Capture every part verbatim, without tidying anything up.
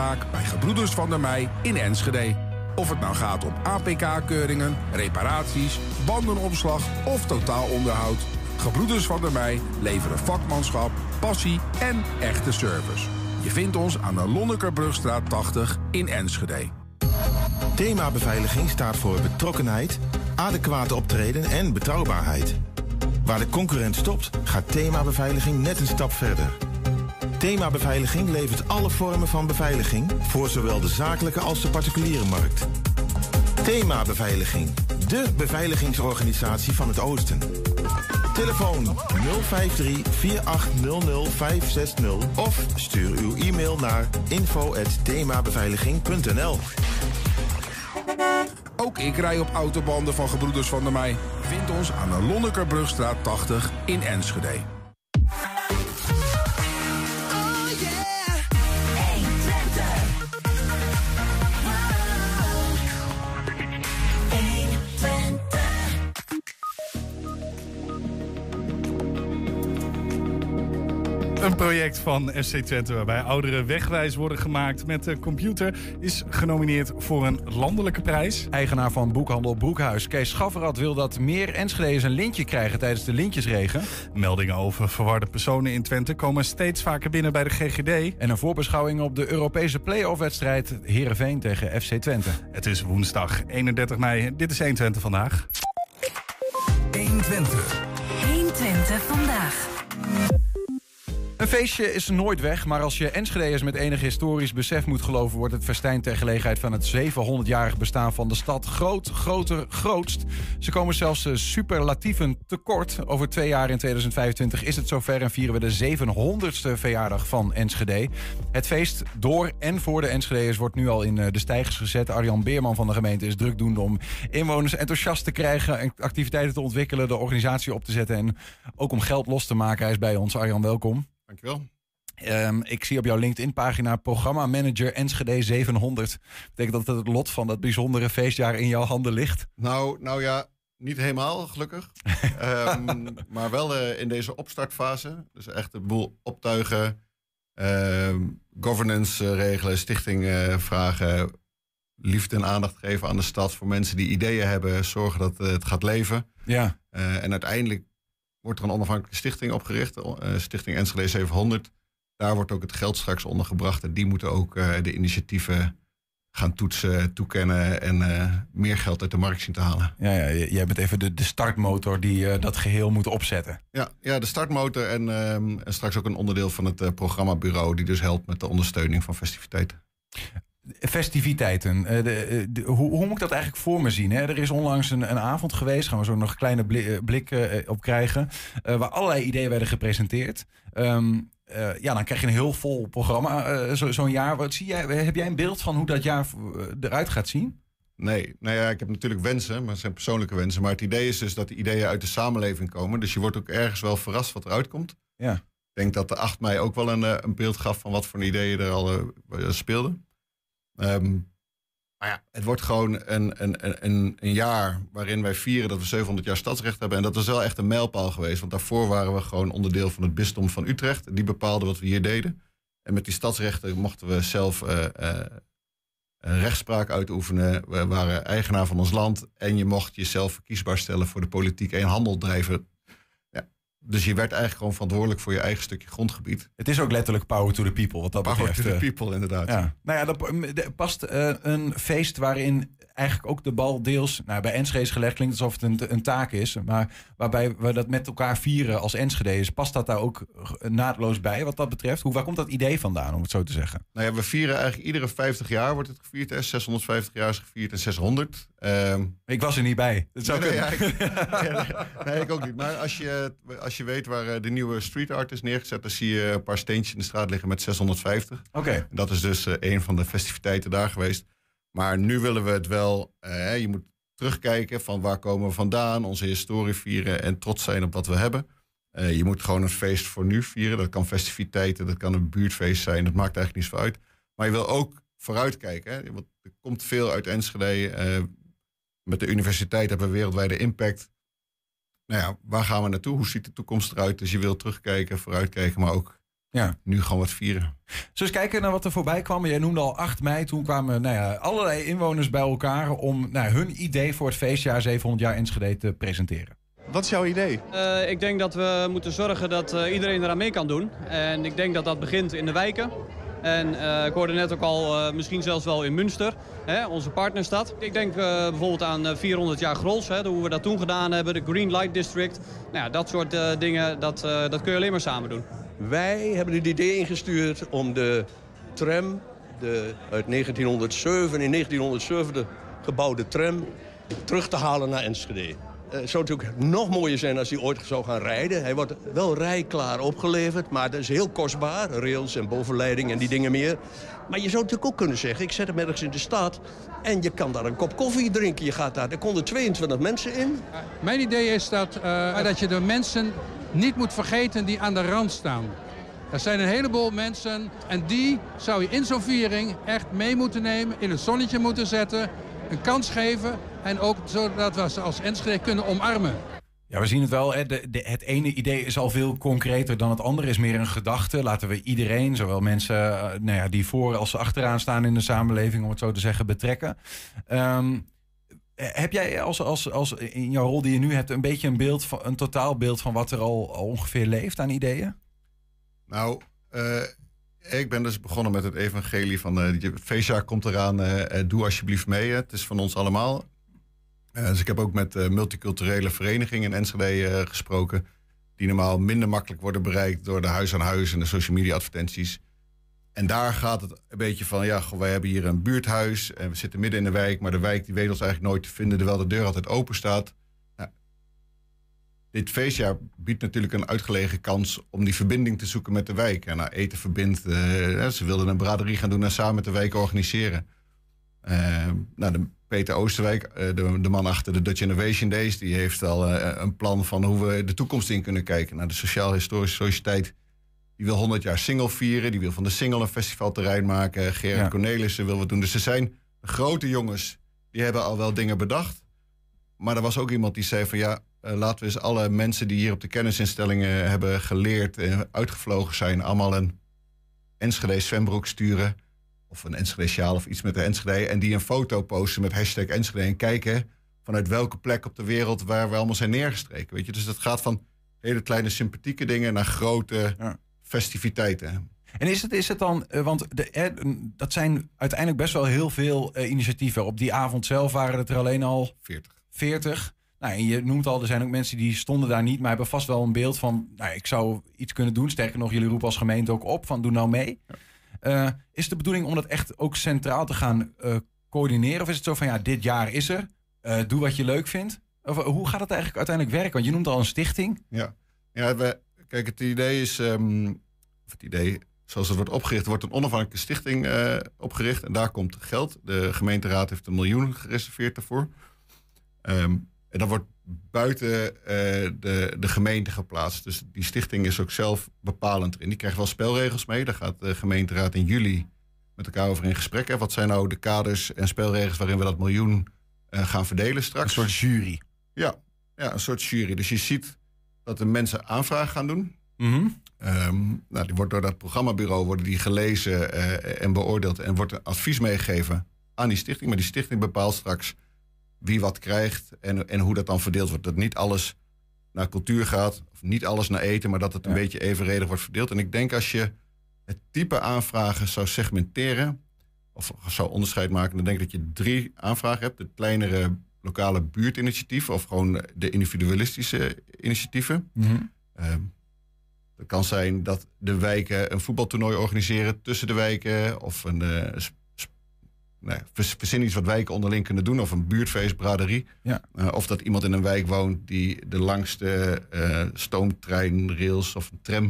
afspraak bij Gebroeders van der Meij in Enschede. Of het nou gaat om A P K-keuringen, reparaties, bandenopslag of totaalonderhoud. Gebroeders van der Meij leveren vakmanschap, passie en echte service. Je vindt ons aan de Lonnekerbrugstraat tachtig in Enschede. Thema Beveiliging staat voor betrokkenheid, adequate optreden en betrouwbaarheid. Waar de concurrent stopt, gaat Thema Beveiliging net een stap verder. Thema Beveiliging levert alle vormen van beveiliging voor zowel de zakelijke als de particuliere markt. Thema Beveiliging, de beveiligingsorganisatie van het Oosten. Telefoon nul vijf drie, vier acht nul nul, vijf zes nul of stuur uw e-mail naar info at themabeveiliging punt n l. Ook ik rij op autobanden van Gebroeders van der Meij. Vind ons aan de Lonnekerbrugstraat tachtig in Enschede. Een project van F C Twente waarbij ouderen wegwijs worden gemaakt met de computer is genomineerd voor een landelijke prijs. Eigenaar van Boekhandel Broekhuis, Kees Schafferaad, wil dat meer Enschede's een lintje krijgen tijdens de lintjesregen. Meldingen over verwarde personen in Twente komen steeds vaker binnen bij de G G D. En een voorbeschouwing op de Europese play-off-wedstrijd Heerenveen tegen F C Twente. Het is woensdag eenendertig mei. Dit is één Twente vandaag. één Twente. één Twente vandaag. Een feestje is nooit weg, maar als je Enschedeërs met enig historisch besef moet geloven, wordt het festijn ter gelegenheid van het zevenhonderdjarig bestaan van de stad groot, groter, grootst. Ze komen zelfs superlatieven tekort. Over twee jaar in tweeduizend vijfentwintig is het zover en vieren we de zevenhonderdste verjaardag van Enschede. Het feest door en voor de Enschedeërs wordt nu al in de steigers gezet. Arjan Beerman van de gemeente is drukdoende om inwoners enthousiast te krijgen en activiteiten te ontwikkelen, de organisatie op te zetten en ook om geld los te maken. Hij is bij ons. Arjan, welkom. Dankjewel. Um, ik zie op jouw LinkedIn-pagina programmamanager Enschede zevenhonderd. Betekent dat dat het lot van dat bijzondere feestjaar in jouw handen ligt? Nou, nou ja, niet helemaal, gelukkig. um, maar wel uh, in deze opstartfase. Dus echt een boel optuigen, uh, governance uh, regelen, stichting uh, vragen, liefde en aandacht geven aan de stad voor mensen die ideeën hebben, zorgen dat uh, het gaat leven. Ja. Uh, en uiteindelijk wordt er een onafhankelijke stichting opgericht, Stichting Enschede zevenhonderd. Daar wordt ook het geld straks ondergebracht. En die moeten ook uh, de initiatieven gaan toetsen, toekennen en uh, meer geld uit de markt zien te halen. Ja, ja, jij bent even de, de startmotor die uh, dat geheel moet opzetten. Ja, ja de startmotor en, uh, en straks ook een onderdeel van het uh, programmabureau die dus helpt met de ondersteuning van festiviteiten. Festiviteiten. Uh, de, de, hoe, hoe moet ik dat eigenlijk voor me zien? Hè? Er is onlangs een, een avond geweest, gaan we zo nog een kleine blik, blik uh, op krijgen, uh, waar allerlei ideeën werden gepresenteerd. Um, uh, ja, dan krijg je een heel vol programma uh, zo, zo'n jaar. Wat zie jij, heb jij een beeld van hoe dat jaar eruit gaat zien? Nee, nou ja, ik heb natuurlijk wensen, maar het zijn persoonlijke wensen. Maar het idee is dus dat de ideeën uit de samenleving komen. Dus je wordt ook ergens wel verrast wat eruit komt. Ja. Ik denk dat de acht mei ook wel een, een beeld gaf van wat voor ideeën er al uh, speelden. Um, maar ja, het wordt gewoon een, een, een, een jaar waarin wij vieren dat we zevenhonderd jaar stadsrecht hebben. En dat is wel echt een mijlpaal geweest. Want daarvoor waren we gewoon onderdeel van het bisdom van Utrecht. Die bepaalde wat we hier deden. En met die stadsrechten mochten we zelf uh, uh, rechtspraak uitoefenen. We waren eigenaar van ons land. En je mocht jezelf verkiesbaar stellen voor de politiek en handel drijven. Dus je werd eigenlijk gewoon verantwoordelijk voor je eigen stukje grondgebied. Het is ook letterlijk power to the people. Wat dat power betreft. To the people, inderdaad. Ja. Nou ja, dat past uh, een feest waarin eigenlijk ook de bal deels, nou, bij Enschede's gelegd klinkt alsof het een, een taak is, maar waarbij we dat met elkaar vieren als Enschede's. Past dat daar ook naadloos bij wat dat betreft? Hoe, waar komt dat idee vandaan, om het zo te zeggen? Nou ja, we vieren eigenlijk iedere vijftig jaar wordt het gevierd. Hè? zeshonderdvijftig jaar is gevierd en zeshonderd. Um, ik was er niet bij. Dat zou nee, nee, ja, ik, nee, nee, ik ook niet. Maar als je, als je weet waar de nieuwe street art is neergezet, dan zie je een paar steentjes in de straat liggen met zeshonderdvijftig. Okay. Dat is dus een van de festiviteiten daar geweest. Maar nu willen we het wel, eh, je moet terugkijken van waar komen we vandaan, onze historie vieren en trots zijn op wat we hebben. Eh, je moet gewoon een feest voor nu vieren. Dat kan festiviteiten, dat kan een buurtfeest zijn, dat maakt eigenlijk niet zo uit. Maar je wil ook vooruitkijken, hè? Want er komt veel uit Enschede. Eh, met de universiteit hebben we wereldwijde impact. Nou ja, waar gaan we naartoe? Hoe ziet de toekomst eruit? Dus je wil terugkijken, vooruitkijken, maar ook Ja, nu gaan we het vieren. Zullen we eens kijken naar wat er voorbij kwam? Jij noemde al acht mei. Toen kwamen nou ja, allerlei inwoners bij elkaar om nou, hun idee voor het feestjaar zevenhonderd jaar Enschede te presenteren. Wat is jouw idee? Uh, ik denk dat we moeten zorgen dat uh, iedereen eraan mee kan doen. En ik denk dat dat begint in de wijken. En uh, ik hoorde net ook al, uh, misschien zelfs wel in Münster, hè, onze partnerstad. Ik denk uh, bijvoorbeeld aan uh, vierhonderd jaar Grols, hè, hoe we dat toen gedaan hebben, de Green Light District. Nou ja, dat soort uh, dingen, dat, uh, dat kun je alleen maar samen doen. Wij hebben het idee ingestuurd om de tram, de, uit negentienhonderdzeven, in negentienhonderdzeven de gebouwde tram, terug te halen naar Enschede. Het uh, zou natuurlijk nog mooier zijn als hij ooit zou gaan rijden. Hij wordt wel rijklaar opgeleverd, maar dat is heel kostbaar. Rails en bovenleiding en die dingen meer. Maar je zou natuurlijk ook kunnen zeggen, ik zet hem ergens in de stad en je kan daar een kop koffie drinken. Je gaat daar, er konden tweeëntwintig mensen in. Mijn idee is dat, uh, dat je de mensen niet moet vergeten die aan de rand staan. Er zijn een heleboel mensen en die zou je in zo'n viering echt mee moeten nemen, in het zonnetje moeten zetten, een kans geven. En ook zodat we ze als Enschede kunnen omarmen. Ja, we zien het wel. Hè? De, de, het ene idee is al veel concreter dan het andere. Is meer een gedachte. Laten we iedereen, zowel mensen nou ja, die voor als achteraan staan in de samenleving, om het zo te zeggen, betrekken. Um, heb jij als, als, als in jouw rol die je nu hebt een beetje een beeld, van, een totaalbeeld van wat er al, al ongeveer leeft aan ideeën? Nou, uh, ik ben dus begonnen met het evangelie van het uh, feestjaar komt eraan. Uh, doe alsjeblieft mee. Uh, het is van ons allemaal. Uh, dus ik heb ook met uh, multiculturele verenigingen in Enschede uh, gesproken, die normaal minder makkelijk worden bereikt door de huis-aan-huis en de social media advertenties. En daar gaat het een beetje van, ja, goh, wij hebben hier een buurthuis en we zitten midden in de wijk, maar de wijk die weet ons eigenlijk nooit te vinden, terwijl de deur altijd open staat. Nou, dit feestjaar biedt natuurlijk een uitgelegen kans om die verbinding te zoeken met de wijk. En nou, eten verbindt, uh, ze wilden een braderie gaan doen en samen met de wijk organiseren. Uh, nou, de Peter Oosterwijk, de, de man achter de Dutch Innovation Days, die heeft al uh, een plan van hoe we de toekomst in kunnen kijken. Nou, de Sociaal-Historische Sociëteit die wil honderd jaar single vieren. Die wil van de single een festivalterrein maken. Gerard ja. Cornelissen wil wat doen. Dus er zijn grote jongens, die hebben al wel dingen bedacht. Maar er was ook iemand die zei van ja, uh, laten we eens alle mensen die hier op de kennisinstellingen hebben geleerd en uh, uitgevlogen zijn, allemaal een Enschede zwembroek sturen. Of een Enschede-sjaal of iets met de Enschede. En die een foto posten met hashtag Enschede. En kijken vanuit welke plek op de wereld waar we allemaal zijn neergestreken. Weet je? Dus dat gaat van hele kleine sympathieke dingen naar grote ja. festiviteiten. En is het, is het dan, want de, dat zijn uiteindelijk best wel heel veel uh, initiatieven. Op die avond zelf waren het er alleen al veertig. Nou, en je noemt al, er zijn ook mensen die stonden daar niet, maar hebben vast wel een beeld van, nou, ik zou iets kunnen doen. Sterker nog, jullie roepen als gemeente ook op van doe nou mee. Ja. Uh, is de bedoeling om dat echt ook centraal te gaan uh, coördineren? Of is het zo van, ja, dit jaar is er. Uh, doe wat je leuk vindt. Of, uh, hoe gaat het eigenlijk uiteindelijk werken? Want je noemt al een stichting. Ja, ja we, kijk, het idee is... Um, of het idee, zoals het wordt opgericht, wordt een onafhankelijke stichting uh, opgericht. En daar komt geld. De gemeenteraad heeft een miljoen gereserveerd daarvoor. Um, en dat wordt buiten uh, de, de gemeente geplaatst. Dus die stichting is ook zelf bepalend erin. Die krijgt wel spelregels mee. Daar gaat de gemeenteraad in juli met elkaar over in gesprek. Hè. Wat zijn nou de kaders en spelregels waarin we dat miljoen uh, gaan verdelen straks? Een soort jury. Ja, ja, een soort jury. Dus je ziet dat de mensen aanvragen gaan doen. Mm-hmm. um, nou, die wordt door dat programmabureau worden die gelezen uh, en beoordeeld. En wordt een advies meegegeven aan die stichting. Maar die stichting bepaalt straks wie wat krijgt en, en hoe dat dan verdeeld wordt. Dat niet alles naar cultuur gaat, of niet alles naar eten, maar dat het een ja. beetje evenredig wordt verdeeld. En ik denk als je het type aanvragen zou segmenteren, of zou onderscheid maken, dan denk ik dat je drie aanvragen hebt. De kleinere lokale buurtinitiatieven, of gewoon de individualistische initiatieven. Mm-hmm. Um, dat kan zijn dat de wijken een voetbaltoernooi organiseren tussen de wijken, of een uh, Nee, verzin iets wat wijken onderling kunnen doen. Of een buurtfeest, braderie. Ja. Uh, of dat iemand in een wijk woont die de langste uh, stoomtrein, rails of een tram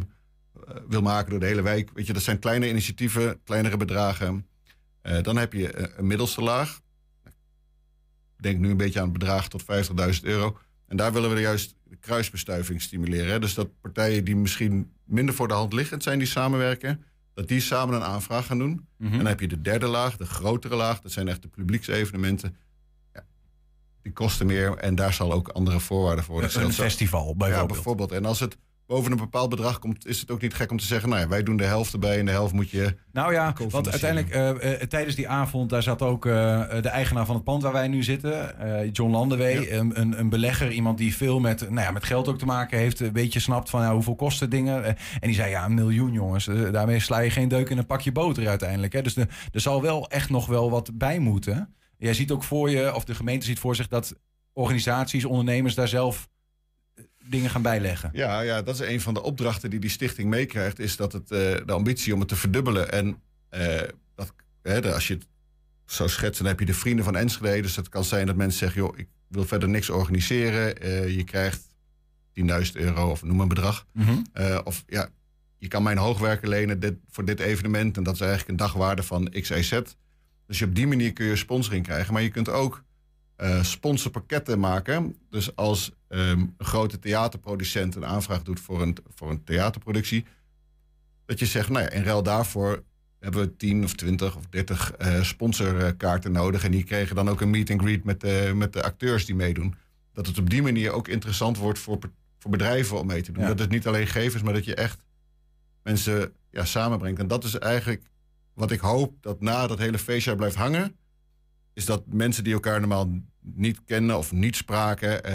uh, wil maken door de hele wijk. Weet je, dat zijn kleine initiatieven, kleinere bedragen. Uh, dan heb je uh, een middelste laag. Ik denk nu een beetje aan het bedrag tot vijftigduizend euro. En daar willen we juist de kruisbestuiving stimuleren. Hè? Dus dat partijen die misschien minder voor de hand liggend zijn, die samenwerken, dat die samen een aanvraag gaan doen. Mm-hmm. En dan heb je de derde laag, de grotere laag. Dat zijn echt de publieksevenementen. Ja, die kosten meer en daar zal ook andere voorwaarden voor worden. Een festival bijvoorbeeld. Ja, bijvoorbeeld. En als het boven een bepaald bedrag komt, is het ook niet gek om te zeggen, nou ja, wij doen de helft erbij en de helft moet je... Nou ja, want uiteindelijk uh, uh, tijdens die avond, daar zat ook uh, de eigenaar van het pand waar wij nu zitten, uh, John Landewee, ja. een, een, een belegger, iemand die veel met, nou ja, met geld ook te maken heeft, een beetje snapt van ja, hoeveel kosten dingen. Uh, en die zei, ja, een miljoen jongens, uh, daarmee sla je geen deuk in een pakje boter uiteindelijk. Hè? Dus de, er zal wel echt nog wel wat bij moeten. Jij ziet ook voor je, of de gemeente ziet voor zich, dat organisaties, ondernemers daar zelf dingen gaan bijleggen. Ja, ja, dat is een van de opdrachten die die stichting meekrijgt, is dat het, uh, de ambitie om het te verdubbelen. En uh, dat, hè, de, als je het zo schetst, dan heb je de Vrienden van Enschede. Dus dat kan zijn dat mensen zeggen, joh, ik wil verder niks organiseren. Uh, je krijgt tienduizend euro of noem een bedrag. Mm-hmm. uh, of ja, je kan mijn hoogwerker lenen dit, voor dit evenement. En dat is eigenlijk een dagwaarde van X Y Z. Dus je, op die manier kun je sponsoring krijgen. Maar je kunt ook Uh, sponsorpakketten maken. Dus als um, een grote theaterproducent een aanvraag doet voor een, voor een theaterproductie, dat je zegt, nou ja, in ruil daarvoor hebben we tien of twintig of dertig uh, sponsorkaarten nodig. En die kregen dan ook een meet and greet met de, met de acteurs die meedoen. Dat het op die manier ook interessant wordt voor, voor bedrijven om mee te doen. Ja. Dat het niet alleen gevers, maar dat je echt mensen ja, samenbrengt. En dat is eigenlijk wat ik hoop dat na dat hele feestjaar blijft hangen, is dat mensen die elkaar normaal niet kennen of niet spraken, Eh,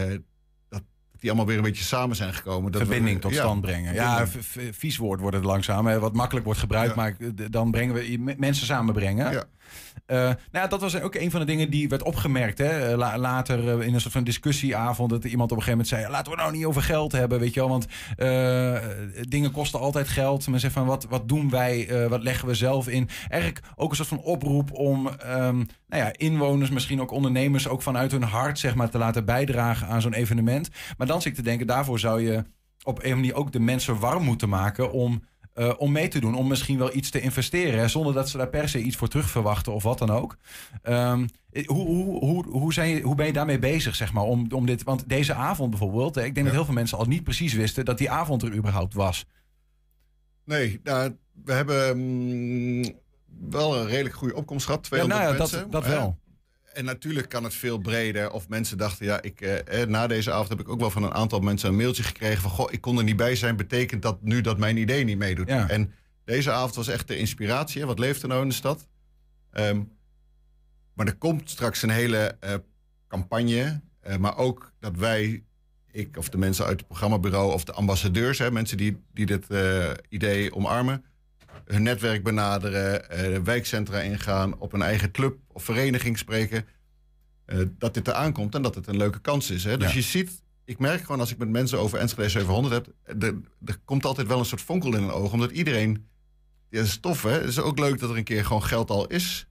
dat die allemaal weer een beetje samen zijn gekomen. Dat verbinding we, tot stand ja, brengen. Ja, vies woord wordt het langzaam. Hè, wat makkelijk wordt gebruikt, ja. maar dan brengen we mensen samenbrengen. Ja. Uh, nou ja, dat was ook een van de dingen die werd opgemerkt. Hè. La, later uh, in een soort van discussieavond, dat iemand op een gegeven moment zei, laten we nou niet over geld hebben, weet je wel. Want uh, dingen kosten altijd geld. Men zegt van, wat, wat doen wij? Uh, wat leggen we zelf in? Eigenlijk ook een soort van oproep om um, nou ja, inwoners, misschien ook ondernemers, ook vanuit hun hart zeg maar, te laten bijdragen aan zo'n evenement. Maar dan zit ik te denken, daarvoor zou je op een manier ook de mensen warm moeten maken om Uh, om mee te doen, om misschien wel iets te investeren, hè, zonder dat ze daar per se iets voor terug verwachten of wat dan ook. Um, hoe, hoe, hoe, hoe, zijn je, hoe ben je daarmee bezig, zeg maar? Om, om dit, want deze avond bijvoorbeeld, ik denk ja. dat heel veel mensen al niet precies wisten dat die avond er überhaupt was. Nee, nou, we hebben mm, wel een redelijk goede opkomst gehad, tweehonderd ja, nou ja, mensen. Dat, dat wel. Uh, en natuurlijk kan het veel breder. Of mensen dachten, ja, ik, uh, na deze avond heb ik ook wel van een aantal mensen een mailtje gekregen van, goh, ik kon er niet bij zijn, betekent dat nu dat mijn idee niet meedoet. Ja. En deze avond was echt de inspiratie. Hè? Wat leeft er nou in de stad? Um, maar er komt straks een hele uh, campagne, uh, maar ook dat wij, ik of de mensen uit het programmabureau of de ambassadeurs, hè, mensen die, die dit uh, idee omarmen, hun netwerk benaderen, uh, wijkcentra ingaan, op een eigen club of vereniging spreken, uh, dat dit er aankomt en dat het een leuke kans is. Hè? Dus ja. je ziet, ik merk gewoon als ik met mensen over Enschede zevenhonderd heb, er, er komt altijd wel een soort vonkel in hun ogen, omdat iedereen, ja, dat is tof hè, het is ook leuk dat er een keer gewoon geld al is,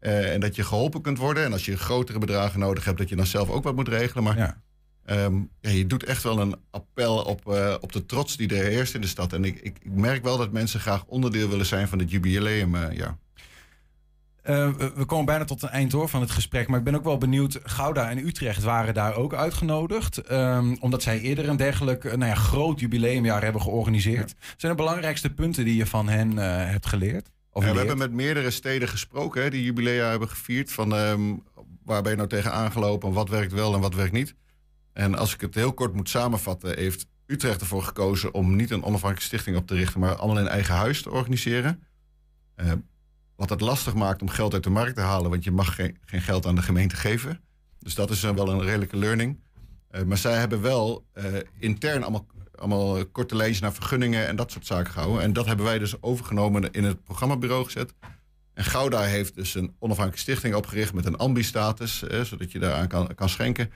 uh, en dat je geholpen kunt worden, en als je grotere bedragen nodig hebt, dat je dan zelf ook wat moet regelen, maar ja. Um, ja, je doet echt wel een appel op, uh, op de trots die er heerst in de stad. En ik, ik, ik merk wel dat mensen graag onderdeel willen zijn van het jubileum. Uh, ja. uh, we komen bijna tot het eind hoor, van het gesprek. Maar ik ben ook wel benieuwd, Gouda en Utrecht waren daar ook uitgenodigd. Um, omdat zij eerder een dergelijk nou ja, groot jubileumjaar hebben georganiseerd. Ja. Zijn de belangrijkste punten die je van hen uh, hebt geleerd? Of ja, we hebben met meerdere steden gesproken hè, die jubilea hebben gevierd. Van, um, waar ben je nou tegen aangelopen? Wat werkt wel en wat werkt niet? En als ik het heel kort moet samenvatten, heeft Utrecht ervoor gekozen om niet een onafhankelijke stichting op te richten, maar allemaal in eigen huis te organiseren. Uh, wat het lastig maakt om geld uit de markt te halen, want je mag geen, geen geld aan de gemeente geven. Dus dat is uh, wel een redelijke learning. Uh, maar zij hebben wel uh, intern allemaal, allemaal korte lijntjes naar vergunningen en dat soort zaken gehouden. En dat hebben wij dus overgenomen in het programmabureau gezet. En Gouda heeft dus een onafhankelijke stichting opgericht met een ambi-status, uh, zodat je daaraan kan, kan schenken.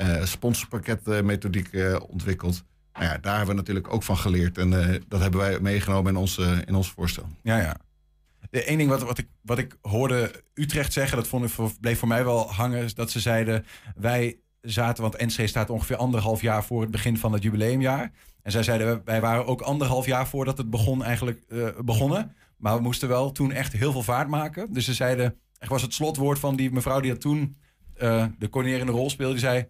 Uh, sponsorpakketmethodiek uh, ontwikkeld. Nou ja, daar hebben we natuurlijk ook van geleerd. En uh, dat hebben wij meegenomen in ons, uh, in ons voorstel. Ja, ja. Eén ding wat, wat, ik, wat ik hoorde Utrecht zeggen, dat vond ik, bleef voor mij wel hangen, is dat ze zeiden, wij zaten, want Enschede staat ongeveer anderhalf jaar voor het begin van het jubileumjaar. En zij zeiden, wij waren ook anderhalf jaar voordat het begon eigenlijk uh, begonnen. Maar we moesten wel toen echt heel veel vaart maken. Dus ze zeiden, echt was het slotwoord van die mevrouw die dat toen uh, de coördinerende rol speelde, die zei,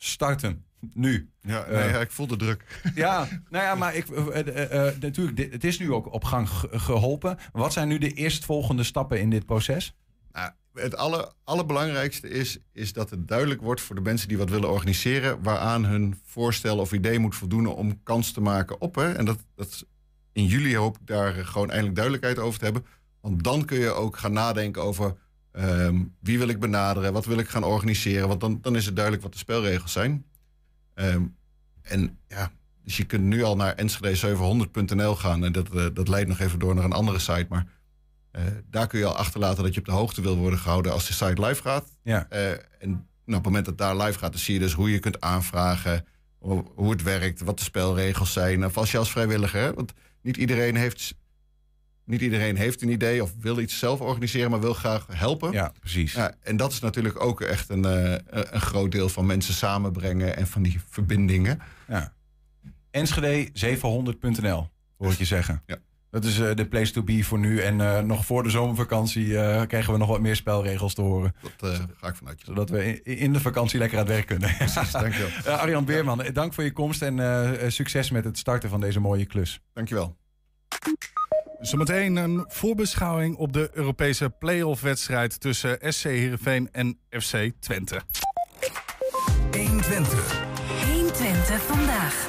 starten. Nu. Ja, nee, uh, ja, ik voel de druk. Ja, nou ja, maar ik, uh, uh, uh, natuurlijk, het is nu ook op gang geholpen. Wat zijn nu de eerstvolgende stappen in dit proces? Nou, het aller, allerbelangrijkste is, is dat het duidelijk wordt voor de mensen die wat willen organiseren, waaraan hun voorstel of idee moet voldoen om kans te maken op. Hè? En dat, dat in juli hoop ik daar gewoon eindelijk duidelijkheid over te hebben. Want dan kun je ook gaan nadenken over um, wie wil ik benaderen, wat wil ik gaan organiseren. Want dan, dan is het duidelijk wat de spelregels zijn. Um, en ja, dus je kunt nu al naar Enschede zevenhonderd punt n l gaan. En dat, uh, dat leidt nog even door naar een andere site. Maar uh, daar kun je al achterlaten dat je op de hoogte wil worden gehouden als de site live gaat. Ja. Uh, en nou, op het moment dat daar live gaat, dan zie je dus hoe je kunt aanvragen, hoe het werkt, wat de spelregels zijn. Of als je als vrijwilliger, hè, want niet iedereen heeft... Niet iedereen heeft een idee of wil iets zelf organiseren, maar wil graag helpen. Ja, precies. Ja, en dat is natuurlijk ook echt een, uh, een groot deel van mensen samenbrengen en van die verbindingen. Ja. Enschede zevenhonderd punt n l, hoor ik je zeggen. Ja. Dat is uh, de place to be voor nu. En uh, nog voor de zomervakantie uh, krijgen we nog wat meer spelregels te horen. Dat uh, ga ik vanuit je. Zodat we in, in de vakantie lekker aan het werk kunnen. Precies, dankjewel. Uh, Arjan Beerman, ja. Dank voor je komst en uh, succes met het starten van deze mooie klus. Dankjewel. Zometeen een voorbeschouwing op de Europese play-off-wedstrijd tussen S C Heerenveen en F C Twente. één Twente vandaag.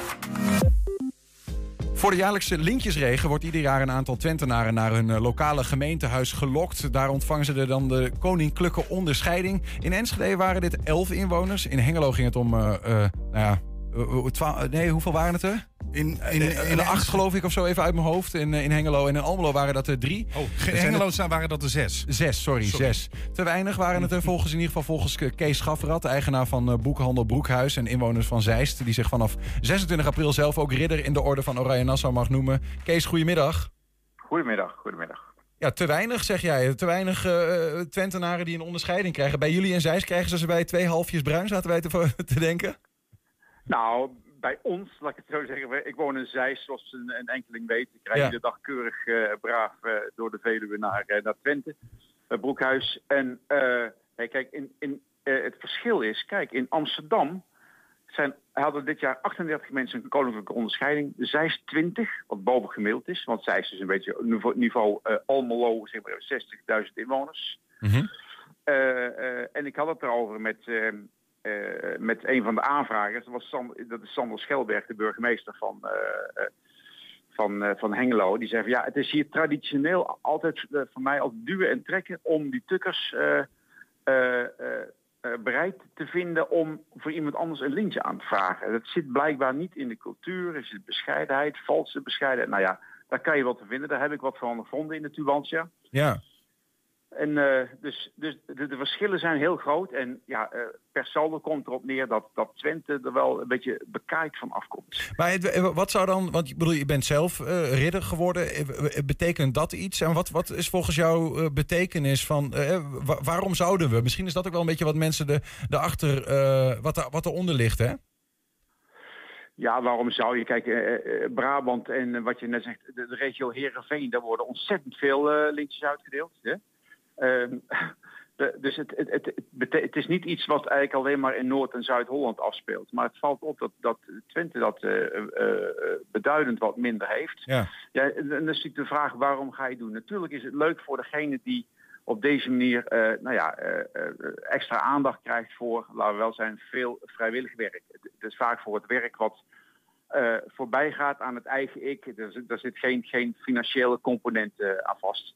Voor de jaarlijkse lintjesregen wordt ieder jaar een aantal Twentenaren naar hun lokale gemeentehuis gelokt. Daar ontvangen ze dan de koninklijke onderscheiding. In Enschede waren dit elf inwoners. In Hengelo ging het om, uh, uh, nou ja... Nee, hoeveel waren het er? In, in, in, in de acht geloof ik of zo, even uit mijn hoofd. In, in Hengelo en in Almelo waren dat er drie. Oh, in Hengelo waren dat er zes. Zes, sorry, sorry, zes. Te weinig waren het er volgens in ieder geval volgens Kees Schafferaad, de eigenaar van Boekhandel Broekhuis en inwoners van Zeist, die zich vanaf zesentwintig april zelf ook ridder in de orde van Oranje Nassau mag noemen. Kees, goedemiddag. Goedemiddag, goedemiddag. Ja, te weinig zeg jij. Te weinig uh, Twentenaren die een onderscheiding krijgen. Bij jullie in Zeist krijgen ze ze bij twee halfjes bruin, zaten wij te, te denken. Nou, bij ons, laat ik het zo zeggen, ik woon in Zeist, zoals een, een enkeling weet. Ik rijd ja. iedere dag keurig uh, braaf uh, door de Veluwe naar, uh, naar Twente, uh, Broekhuis. En uh, hey, kijk, in, in, uh, het verschil is, kijk, in Amsterdam zijn, hadden dit jaar achtendertig mensen een koninklijke onderscheiding. Zeist twintig, wat bovengemiddeld is, want Zeist is een beetje niveau, niveau uh, Almelo, zeg maar, zestigduizend inwoners. Mm-hmm. uh, uh, en ik had het erover met... Uh, Uh, met een van de aanvragers, dat was Sander, dat is Sander Schelberg, de burgemeester van, uh, uh, van, uh, van Hengelo. Die zei van ja, het is hier traditioneel altijd uh, voor mij altijd duwen en trekken om die tukkers uh, uh, uh, bereid te vinden om voor iemand anders een lintje aan te vragen. Dat zit blijkbaar niet in de cultuur, er zit bescheidenheid, valse bescheidenheid. Nou ja, daar kan je wat te vinden, daar heb ik wat van gevonden in de Tubantia. Ja. En uh, dus, dus de, de verschillen zijn heel groot. En ja, uh, per saldo komt erop neer dat, dat Twente er wel een beetje bekaaid van afkomt. Maar het, wat zou dan, want ik bedoel, je bent zelf uh, ridder geworden. Betekent dat iets? En wat, wat is volgens jou uh, betekenis van, uh, wa- waarom zouden we? Misschien is dat ook wel een beetje wat mensen de, de achter, uh, wat, er, wat eronder ligt, hè? Ja, waarom zou je? Kijk, eh, Brabant en uh, wat je net zegt, de, de regio Heerenveen, daar worden ontzettend veel uh, lintjes uitgedeeld, hè? Uh, de, dus het, het, het, het, het is niet iets wat eigenlijk alleen maar in Noord- en Zuid-Holland afspeelt. Maar het valt op dat, dat Twente dat uh, uh, beduidend wat minder heeft. Ja. Ja, en dan is natuurlijk de vraag, waarom ga je doen? Natuurlijk is het leuk voor degene die op deze manier uh, nou ja, uh, uh, extra aandacht krijgt voor, laten we wel zijn, veel vrijwillig werk. Het, het is vaak voor het werk wat uh, voorbij gaat aan het eigen ik. Er, er zit geen, geen financiële component uh, aan vast.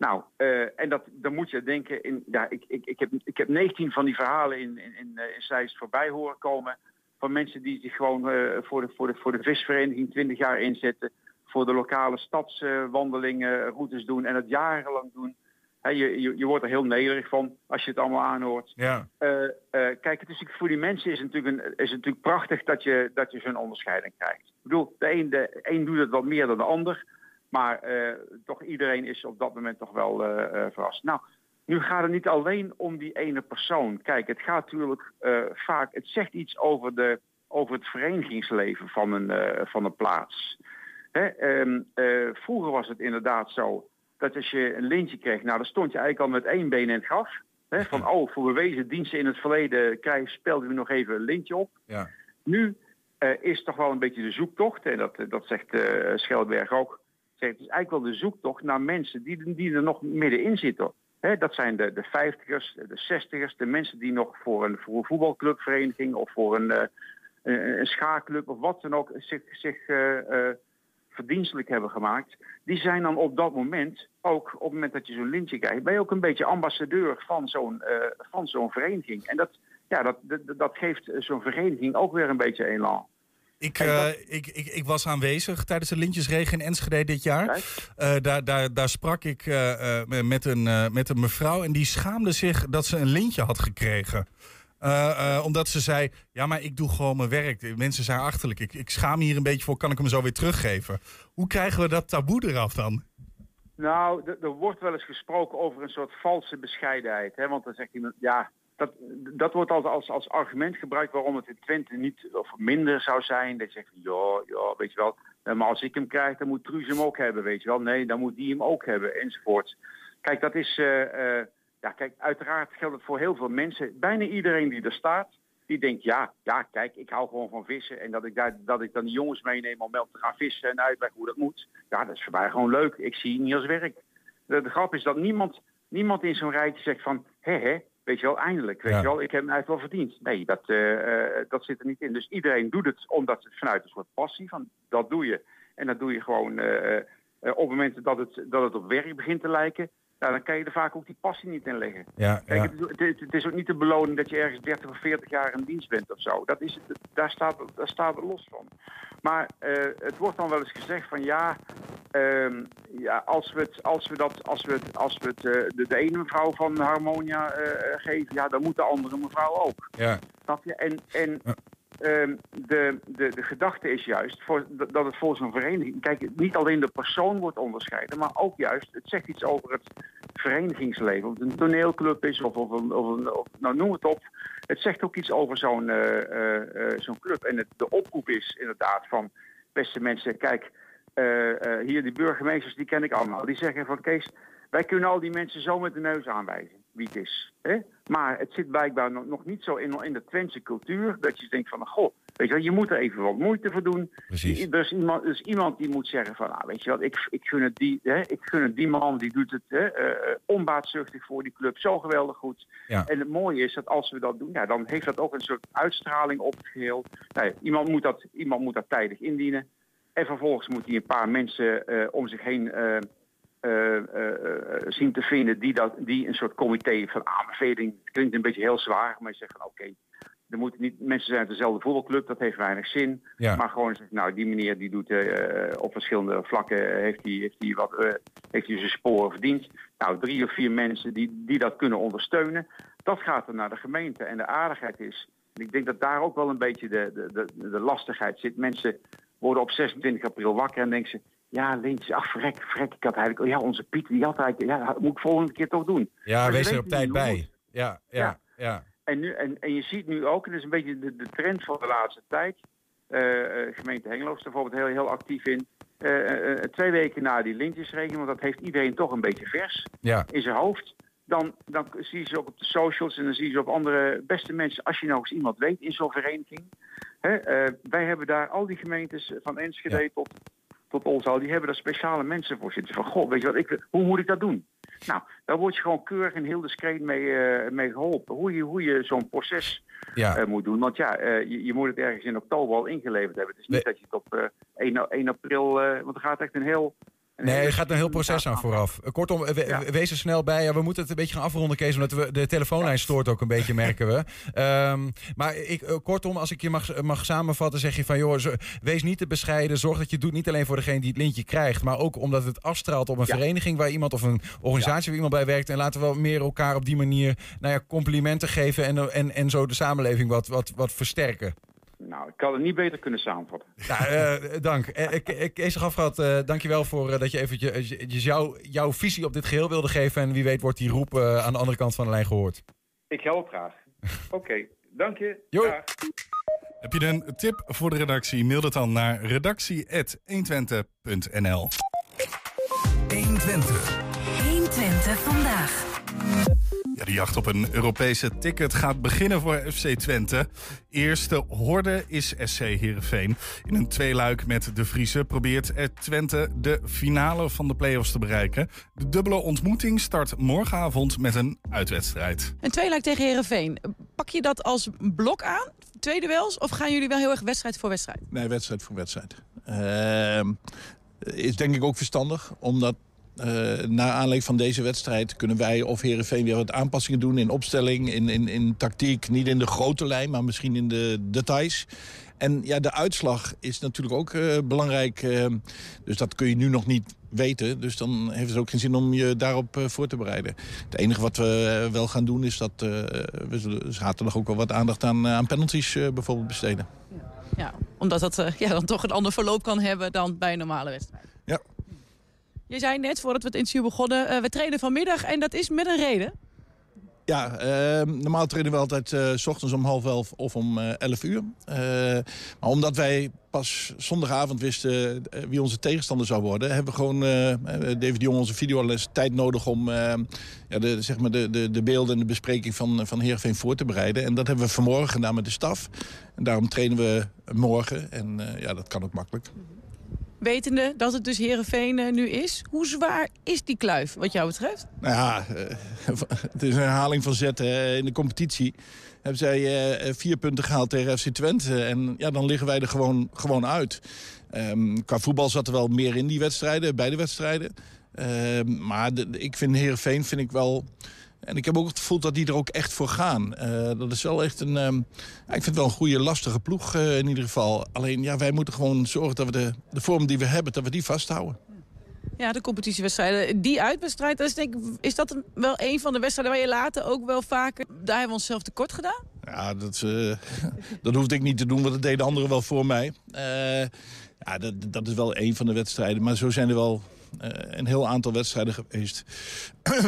Nou, uh, en dat, dan moet je denken, in, ja, ik, ik, ik, heb, ik heb negentien van die verhalen in, in, in, in Zeist voorbij horen komen. Van mensen die zich gewoon uh, voor, de, voor, de, voor de visvereniging twintig jaar inzetten. Voor de lokale stadswandelingen, uh, routes doen en dat jarenlang doen. He, je, je, je wordt er heel nederig van als je het allemaal aanhoort. Ja. Uh, uh, kijk, het is natuurlijk, voor die mensen is het natuurlijk, een, is het natuurlijk prachtig dat je, dat je zo'n onderscheiding krijgt. Ik bedoel, de een, de een doet het wat meer dan de ander. Maar uh, toch iedereen is op dat moment toch wel uh, uh, verrast. Nou, nu gaat het niet alleen om die ene persoon. Kijk, het gaat natuurlijk uh, vaak... Het zegt iets over, de, over het verenigingsleven van een, uh, van een plaats. Hè? Um, uh, vroeger was het inderdaad zo dat als je een lintje kreeg... Nou, dan stond je eigenlijk al met één been in het graf. Hè? Van, oh, voor bewezen diensten in het verleden... Krijg, spelde we nog even een lintje op. Ja. Nu uh, is toch wel een beetje de zoektocht. En dat, dat zegt uh, Schelberg ook. Het is eigenlijk wel de zoektocht naar mensen die, die er nog middenin zitten. Hè, dat zijn de, de vijftigers, de zestigers, de mensen die nog voor een, voor een voetbalclubvereniging of voor een, uh, een, een schaakclub of wat dan ook zich, zich uh, uh, verdienstelijk hebben gemaakt. Die zijn dan op dat moment, ook op het moment dat je zo'n lintje krijgt, ben je ook een beetje ambassadeur van zo'n, uh, van zo'n vereniging. En dat, ja, dat, dat, dat geeft zo'n vereniging ook weer een beetje elan. Ik, uh, ik, ik, ik was aanwezig tijdens de lintjesregen in Enschede dit jaar. Uh, daar, daar, daar sprak ik uh, met, een, uh, met een mevrouw en die schaamde zich dat ze een lintje had gekregen. Uh, uh, omdat ze zei, ja, maar ik doe gewoon mijn werk. Mensen zijn achterlijk. Ik, ik schaam hier een beetje voor, kan ik hem zo weer teruggeven? Hoe krijgen we dat taboe eraf dan? Nou, d- er wordt wel eens gesproken over een soort valse bescheidenheid. Hè? Want dan zegt iemand, ja... Dat, dat wordt altijd als, als argument gebruikt waarom het in Twente niet of minder zou zijn. Dat je zegt, ja, ja, weet je wel, maar als ik hem krijg, dan moet Truus hem ook hebben, weet je wel. Nee, dan moet die hem ook hebben, enzovoort. Kijk, dat is, uh, uh, ja, kijk, uiteraard geldt het voor heel veel mensen. Bijna iedereen die er staat, die denkt, ja, ja, kijk, ik hou gewoon van vissen. En dat ik, daar, dat ik dan die jongens meeneem om te gaan vissen en uitleggen hoe dat moet. Ja, dat is voor mij gewoon leuk. Ik zie het niet als werk. De, de grap is dat niemand, niemand in zo'n rijtje zegt van, hè, hè. Weet je wel, eindelijk. Weet ja. je wel, ik heb hem eigenlijk wel verdiend. Nee, dat, uh, uh, dat zit er niet in. Dus iedereen doet het omdat het vanuit een soort passie van dat doe je. En dat doe je gewoon uh, uh, op momenten dat het, dat het op werk begint te lijken. Nou, dan kan je er vaak ook die passie niet in leggen. Ja, Kijk, ja. Het, het, het is ook niet de beloning dat je ergens dertig of veertig jaar in dienst bent of zo. Dat is het, daar staat daar staat het los van. Maar uh, het wordt dan wel eens gezegd van ja, um, ja als we het, als we dat, als we het, als we het uh, de, de ene mevrouw van Harmonia uh, geven, ja, dan moet de andere mevrouw ook. Ja. Snap je? En, en um, de, de, de gedachte is juist voor, dat het volgens een vereniging, kijk, niet alleen de persoon wordt onderscheiden, maar ook juist, het zegt iets over het verenigingsleven. Of het een toneelclub is, of, of, een, of, een, of nou noem het op. Het zegt ook iets over zo'n uh, uh, zo'n club. En het, de oproep is inderdaad van, beste mensen, kijk, uh, uh, hier die burgemeesters, die ken ik allemaal. Die zeggen van, Kees, wij kunnen al die mensen zo met de neus aanwijzen wie het is. Hè? Maar het zit blijkbaar nog niet zo in, in de Twentse cultuur dat je denkt van, goh, weet je wel, je moet er even wat moeite voor doen. Precies. Er is iemand, er is iemand die moet zeggen van, nou, weet je wat, ik, ik, gun het die, hè, ik gun het die man, die doet het hè, uh, onbaatzuchtig voor die club, zo geweldig goed. Ja. En het mooie is dat als we dat doen, ja, dan heeft dat ook een soort uitstraling op het geheel. Nou ja, iemand, moet dat, iemand moet dat tijdig indienen. En vervolgens moet hij een paar mensen uh, om zich heen... Uh, Uh, uh, zien te vinden die, dat, die een soort comité van aanbeveling, het klinkt een beetje heel zwaar, maar je zegt van oké, okay, niet mensen zijn uit dezelfde voetbalclub, dat heeft weinig zin, ja. Maar gewoon zeg, nou die meneer die doet uh, op verschillende vlakken heeft hij heeft die wat uh, heeft die zijn sporen verdiend. Nou, drie of vier mensen die, die dat kunnen ondersteunen, dat gaat dan naar de gemeente. En de aardigheid is, en ik denk dat daar ook wel een beetje de, de, de, de lastigheid zit, mensen worden op zesentwintig april wakker en denken ze, ja, lintjes, ach, vrek, vrek, ik had eigenlijk... Ja, onze Piet, die had eigenlijk... Ja, dat moet ik volgende keer toch doen. Ja, maar wees er op tijd bij. Ja, ja, ja, ja. En, nu, en, en je ziet nu ook, en dat is een beetje de, de trend van de laatste tijd... Uh, gemeente Hengelo is er bijvoorbeeld heel, heel actief in... Uh, uh, twee weken na die lintjesregeling, want dat heeft iedereen toch een beetje vers... Ja. In zijn hoofd. Dan, dan zie je ze ook op de socials en dan zie je ze op andere beste mensen... Als je nou eens iemand weet in zo'n vereniging... Hè, uh, wij hebben daar al die gemeentes van Enschede ja. tot... tot ons al, die hebben daar speciale mensen voor zitten. Van, goh, weet je wat, ik, hoe moet ik dat doen? Nou, daar word je gewoon keurig en heel discreet mee, uh, mee geholpen. Hoe je, hoe je zo'n proces ja. uh, moet doen. Want ja, uh, je, je moet het ergens in oktober al ingeleverd hebben. Het is niet nee. dat je het op uh, één april... Uh, want er gaat echt een heel... Een nee, er gaat een heel proces aan vooraf. Kortom, we, ja. wees er snel bij. Ja, we moeten het een beetje gaan afronden, Kees, omdat we de telefoonlijn stoort ook een beetje, merken we. Um, maar ik, kortom, als ik je mag, mag samenvatten, zeg je van... joh, wees niet te bescheiden. Zorg dat je het doet niet alleen voor degene die het lintje krijgt... maar ook omdat het afstraalt op een ja. vereniging waar iemand... of een organisatie ja. waar iemand bij werkt. En laten we wel meer elkaar op die manier nou ja, complimenten geven... en, en, en zo de samenleving wat, wat, wat versterken. Nou, ik kan het niet beter kunnen samenvatten. Nou, uh, dank. Kees Schafferaad, uh, dankjewel voor uh, dat je even je, je, jou, jouw visie op dit geheel wilde geven. En wie weet wordt die roep uh, aan de andere kant van de lijn gehoord. Ik help graag. Oké, okay. Dank je. Dag. Heb je een tip voor de redactie? Mail dat dan naar redactie at één twente punt n l. één twintig. één twintig vandaag. De jacht op een Europese ticket gaat beginnen voor F C Twente. Eerste horde is S C Heerenveen. In een tweeluik met de Vriezen probeert Twente de finale van de play-offs te bereiken. De dubbele ontmoeting start morgenavond met een uitwedstrijd. Een tweeluik tegen Heerenveen. Pak je dat als blok aan? Twee duels? Of gaan jullie wel heel erg wedstrijd voor wedstrijd? Nee, wedstrijd voor wedstrijd. Uh, is denk ik ook verstandig, omdat... Uh, na aanleiding van deze wedstrijd kunnen wij of Heerenveen weer wat aanpassingen doen in opstelling, in, in, in tactiek. Niet in de grote lijn, maar misschien in de details. En ja, de uitslag is natuurlijk ook uh, belangrijk. Uh, dus dat kun je nu nog niet weten. Dus dan heeft het ook geen zin om je daarop uh, voor te bereiden. Het enige wat we uh, wel gaan doen is dat uh, we zullen zaterdag ook wel wat aandacht aan, aan penalties uh, bijvoorbeeld besteden. Ja, omdat dat uh, ja, dan toch een ander verloop kan hebben dan bij een normale wedstrijd. Ja. Je zei net, voordat we het interview begonnen, uh, we trainen vanmiddag en dat is met een reden. Ja, uh, normaal trainen we altijd uh, 's ochtends om half elf of om uh, elf uur. Uh, maar omdat wij pas zondagavond wisten wie onze tegenstander zou worden, hebben we gewoon, uh, David Jong, onze videoles, tijd nodig om uh, ja, de, zeg maar de, de, de beelden en de bespreking van, van Heerenveen voor te bereiden. En dat hebben we vanmorgen gedaan met de staf. En daarom trainen we morgen en uh, ja, dat kan ook makkelijk. Wetende dat het dus Heerenveen nu is. Hoe zwaar is die kluif wat jou betreft? Nou ja, het is een herhaling van zetten. In de competitie hebben zij vier punten gehaald tegen F C Twente. En ja, dan liggen wij er gewoon, gewoon uit. Um, qua voetbal zat er wel meer in die wedstrijden, beide wedstrijden. Um, maar de, ik vind Heerenveen vind ik wel... En ik heb ook het gevoel dat die er ook echt voor gaan. Uh, dat is wel echt een... Um, ja, ik vind het wel een goede, lastige ploeg uh, in ieder geval. Alleen, ja, wij moeten gewoon zorgen dat we de, de vorm die we hebben, dat we die vasthouden. Ja, de competitiewedstrijden. Die uitwedstrijd, dat is, denk ik, is dat wel een van de wedstrijden waar je later ook wel vaker... Daar hebben we onszelf tekort gedaan? Ja, dat, uh, dat hoefde ik niet te doen, want dat deden anderen wel voor mij. Uh, ja, dat, dat is wel een van de wedstrijden. Maar zo zijn er wel... Uh, een heel aantal wedstrijden geweest.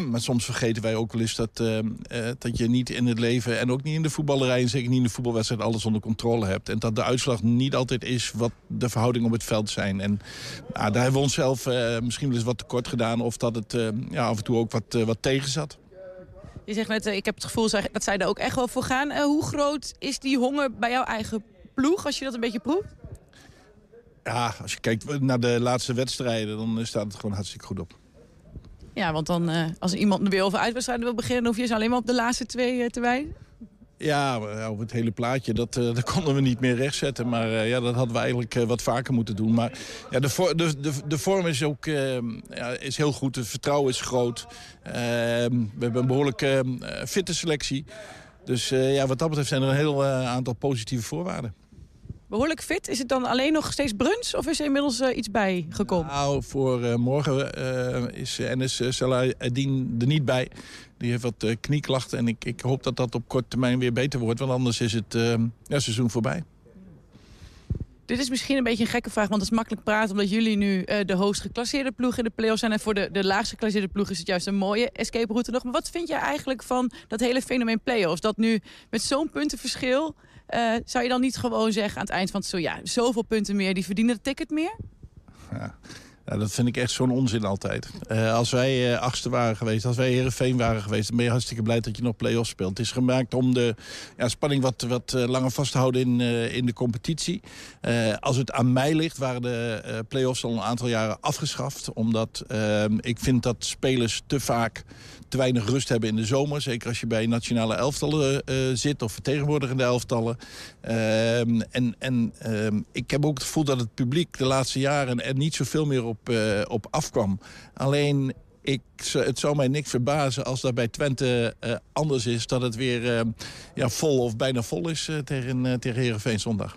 Maar soms vergeten wij ook wel eens dat, uh, uh, dat je niet in het leven... en ook niet in de voetballerij en zeker niet in de voetbalwedstrijd... alles onder controle hebt. En dat de uitslag niet altijd is wat de verhoudingen op het veld zijn. En uh, daar hebben we onszelf uh, misschien wel eens wat tekort gedaan... of dat het uh, ja, af en toe ook wat, uh, wat tegen zat. Je zegt net, uh, ik heb het gevoel dat zij daar ook echt wel voor gaan. Uh, hoe groot is die honger bij jouw eigen ploeg, als je dat een beetje proeft? Ja, als je kijkt naar de laatste wedstrijden, dan staat het gewoon hartstikke goed op. Ja, want dan uh, als iemand weer over uitwedstrijden wil beginnen... dan hoef je ze alleen maar op de laatste twee uh, te wijzen. Ja, over het hele plaatje, dat, uh, dat konden we niet meer rechtzetten. Maar uh, ja, dat hadden we eigenlijk uh, wat vaker moeten doen. Maar ja, de, vo- de, de, de vorm is ook uh, ja, is heel goed, het vertrouwen is groot. Uh, we hebben een behoorlijk uh, fitte selectie. Dus uh, ja, wat dat betreft zijn er een heel uh, aantal positieve voorwaarden. Behoorlijk fit. Is het dan alleen nog steeds Bruns of is er inmiddels uh, iets bij gekomen? Nou, voor uh, morgen uh, is Enes Salahedin er niet bij. Die heeft wat uh, knieklachten en ik, ik hoop dat dat op korte termijn weer beter wordt. Want anders is het uh, ja, seizoen voorbij. Dit is misschien een beetje een gekke vraag, want het is makkelijk praten... omdat jullie nu uh, de hoogst geclasseerde ploeg in de play-offs zijn... en voor de, de laagst geclasseerde ploeg is het juist een mooie escape route nog. Maar wat vind jij eigenlijk van dat hele fenomeen play-offs? Dat nu met zo'n puntenverschil... Uh, zou je dan niet gewoon zeggen aan het eind van het seizoen... ja, zoveel punten meer, die verdienen het ticket meer? Ja, nou, dat vind ik echt zo'n onzin altijd. Uh, als wij uh, achtste waren geweest, als wij Heerenveen waren geweest... dan ben je hartstikke blij dat je nog play-offs speelt. Het is gemaakt om de ja, spanning wat, wat uh, langer vast te houden in, uh, in de competitie. Uh, als het aan mij ligt, waren de uh, play-offs al een aantal jaren afgeschaft. Omdat uh, ik vind dat spelers te vaak... te weinig rust hebben in de zomer. Zeker als je bij nationale elftallen uh, zit of vertegenwoordigende elftallen. Uh, en en uh, ik heb ook het gevoel dat het publiek de laatste jaren er niet zoveel meer op, uh, op afkwam. Alleen, ik, het zou mij niks verbazen als dat bij Twente uh, anders is. Dat het weer uh, ja, vol of bijna vol is uh, tegen, uh, tegen Heerenveen zondag.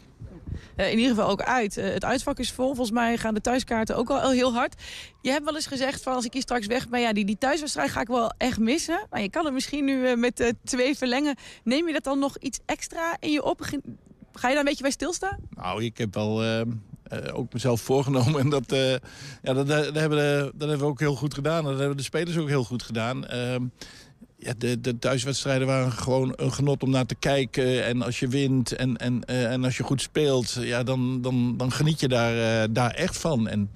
Uh, in ieder geval ook uit. Uh, het uitvak is vol. Volgens mij gaan de thuiskaarten ook al, al heel hard. Je hebt wel eens gezegd van als ik hier straks weg ben... ja, die, die thuiswedstrijd ga ik wel echt missen. Maar je kan het misschien nu uh, met uh, twee verlengen. Neem je dat dan nog iets extra in je op? Ga je daar een beetje bij stilstaan? Nou, ik heb wel... Uh... Uh, ook mezelf voorgenomen. En dat, uh, ja, dat, dat, hebben de, dat hebben we ook heel goed gedaan. Dat hebben de spelers ook heel goed gedaan. Uh, Ja, de, de thuiswedstrijden waren gewoon een genot om naar te kijken. En als je wint en, en, uh, en als je goed speelt, ja, dan, dan, dan geniet je daar, uh, daar echt van. En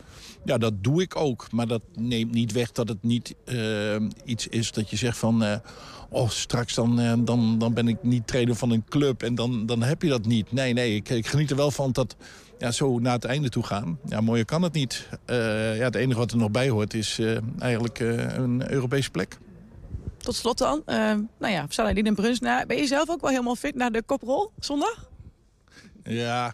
ja, dat doe ik ook. Maar dat neemt niet weg dat het niet uh, iets is dat je zegt van... Uh, oh, straks dan, uh, dan, dan ben ik niet trainer van een club en dan, dan heb je dat niet. Nee, nee, ik, ik geniet er wel van dat... Ja, zo naar het einde toe gaan. Ja, mooier kan het niet. Uh, ja, het enige wat er nog bij hoort is uh, eigenlijk uh, een Europese plek. Tot slot dan. Uh, nou ja, Saladin en Bruns. Nou, ben je zelf ook wel helemaal fit naar de koprol zondag? Ja,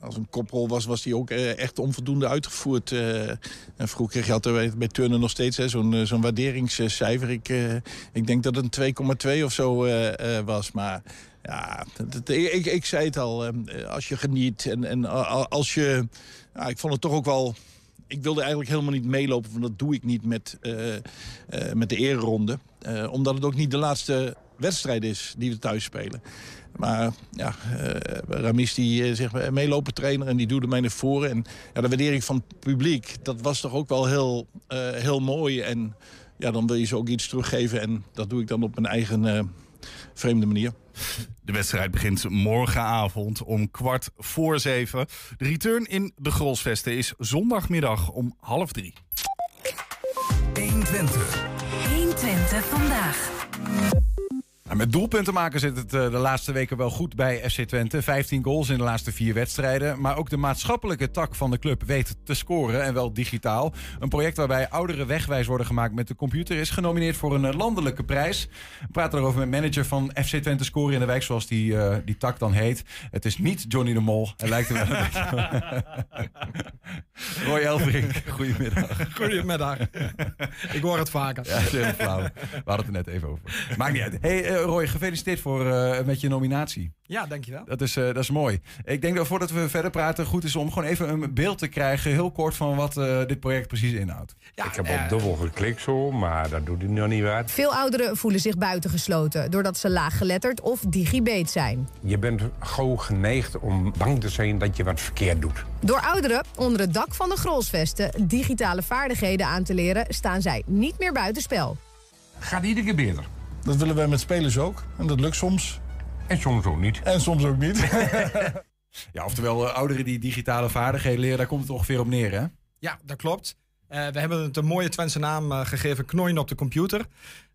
als een koprol was, was die ook uh, echt onvoldoende uitgevoerd. Uh, en vroeger kreeg je altijd bij turnen nog steeds zo'n uh, zo'n waarderingscijfer. Ik, uh, ik denk dat het een twee komma twee of zo uh, uh, was, maar... Ja, dat, ik, ik zei het al, als je geniet en, en als je... Ja, ik vond het toch ook wel... Ik wilde eigenlijk helemaal niet meelopen, want dat doe ik niet met, uh, uh, met de ereronde. Uh, omdat het ook niet de laatste wedstrijd is die we thuis spelen. Maar ja, uh, Ramis die uh, zegt maar, meelopen trainer en die duwde mij naar voren. En ja, de waardering van het publiek, dat was toch ook wel heel, uh, heel mooi. En ja, dan wil je ze ook iets teruggeven en dat doe ik dan op mijn eigen... Uh, vreemde manier. De wedstrijd begint morgenavond om kwart voor zeven. De return in de Grolsvesten is zondagmiddag om half drie. één twintig. één twintig vandaag. Met doelpuntenmaker zit het de laatste weken wel goed bij F C Twente. vijftien goals in de laatste vier wedstrijden. Maar ook de maatschappelijke tak van de club weet te scoren en wel digitaal. Een project waarbij ouderen wegwijs worden gemaakt met de computer... is genomineerd voor een landelijke prijs. We praten erover met manager van F C Twente Skor in de Wijk... zoals die, uh, die tak dan heet. Het is niet Johnny de Mol. Hij lijkt er wel een beetje... Roy Elfrink, goedemiddag. Goedemiddag. Ik hoor het vaker. Ja, het is heel flauw. We hadden het er net even over. Maakt niet uit. Hey, uh, Roy, gefeliciteerd voor, uh, met je nominatie. Ja, dankjewel. Dat is, uh, dat is mooi. Ik denk dat voordat we verder praten, goed is om gewoon even een beeld te krijgen, heel kort, van wat uh, dit project precies inhoudt. Ja, ik heb uh, op dubbel geklikt zo, maar dat doet hij nog niet wat. Veel ouderen voelen zich buitengesloten doordat ze laaggeletterd of digibeet zijn. Je bent gauw geneigd om bang te zijn dat je wat verkeerd doet. Door ouderen onder het dak van de Grolsvesten digitale vaardigheden aan te leren, staan zij niet meer buitenspel. Gaat iedere keer beter. Dat willen wij met spelers ook. En dat lukt soms. En soms ook niet. En soms ook niet. Ja, oftewel, uh, ouderen die digitale vaardigheden leren, daar komt het ongeveer op neer, hè? Ja, dat klopt. Uh, we hebben het een mooie Twentse naam uh, gegeven, knooien op de computer.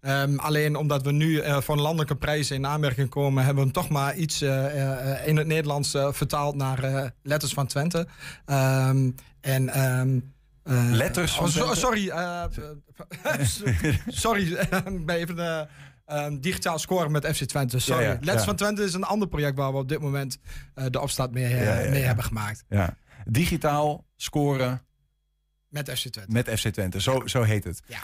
Um, alleen omdat we nu uh, voor een landelijke prijs in aanmerking komen... hebben we hem toch maar iets uh, uh, in het Nederlands uh, vertaald naar uh, letters van Twente. Um, en... Um, Uh, Letters? Oh, so, sorry, uh, sorry, ik ben even de uh, digitaal scoren met F C Twente. Sorry. Ja, ja, Letters ja. van Twente is een ander project waar we op dit moment uh, de opstart mee, uh, ja, ja, mee ja. hebben gemaakt. Ja. Digitaal scoren met F C Twente. Met F C Twente, zo, ja. zo heet het. Ja.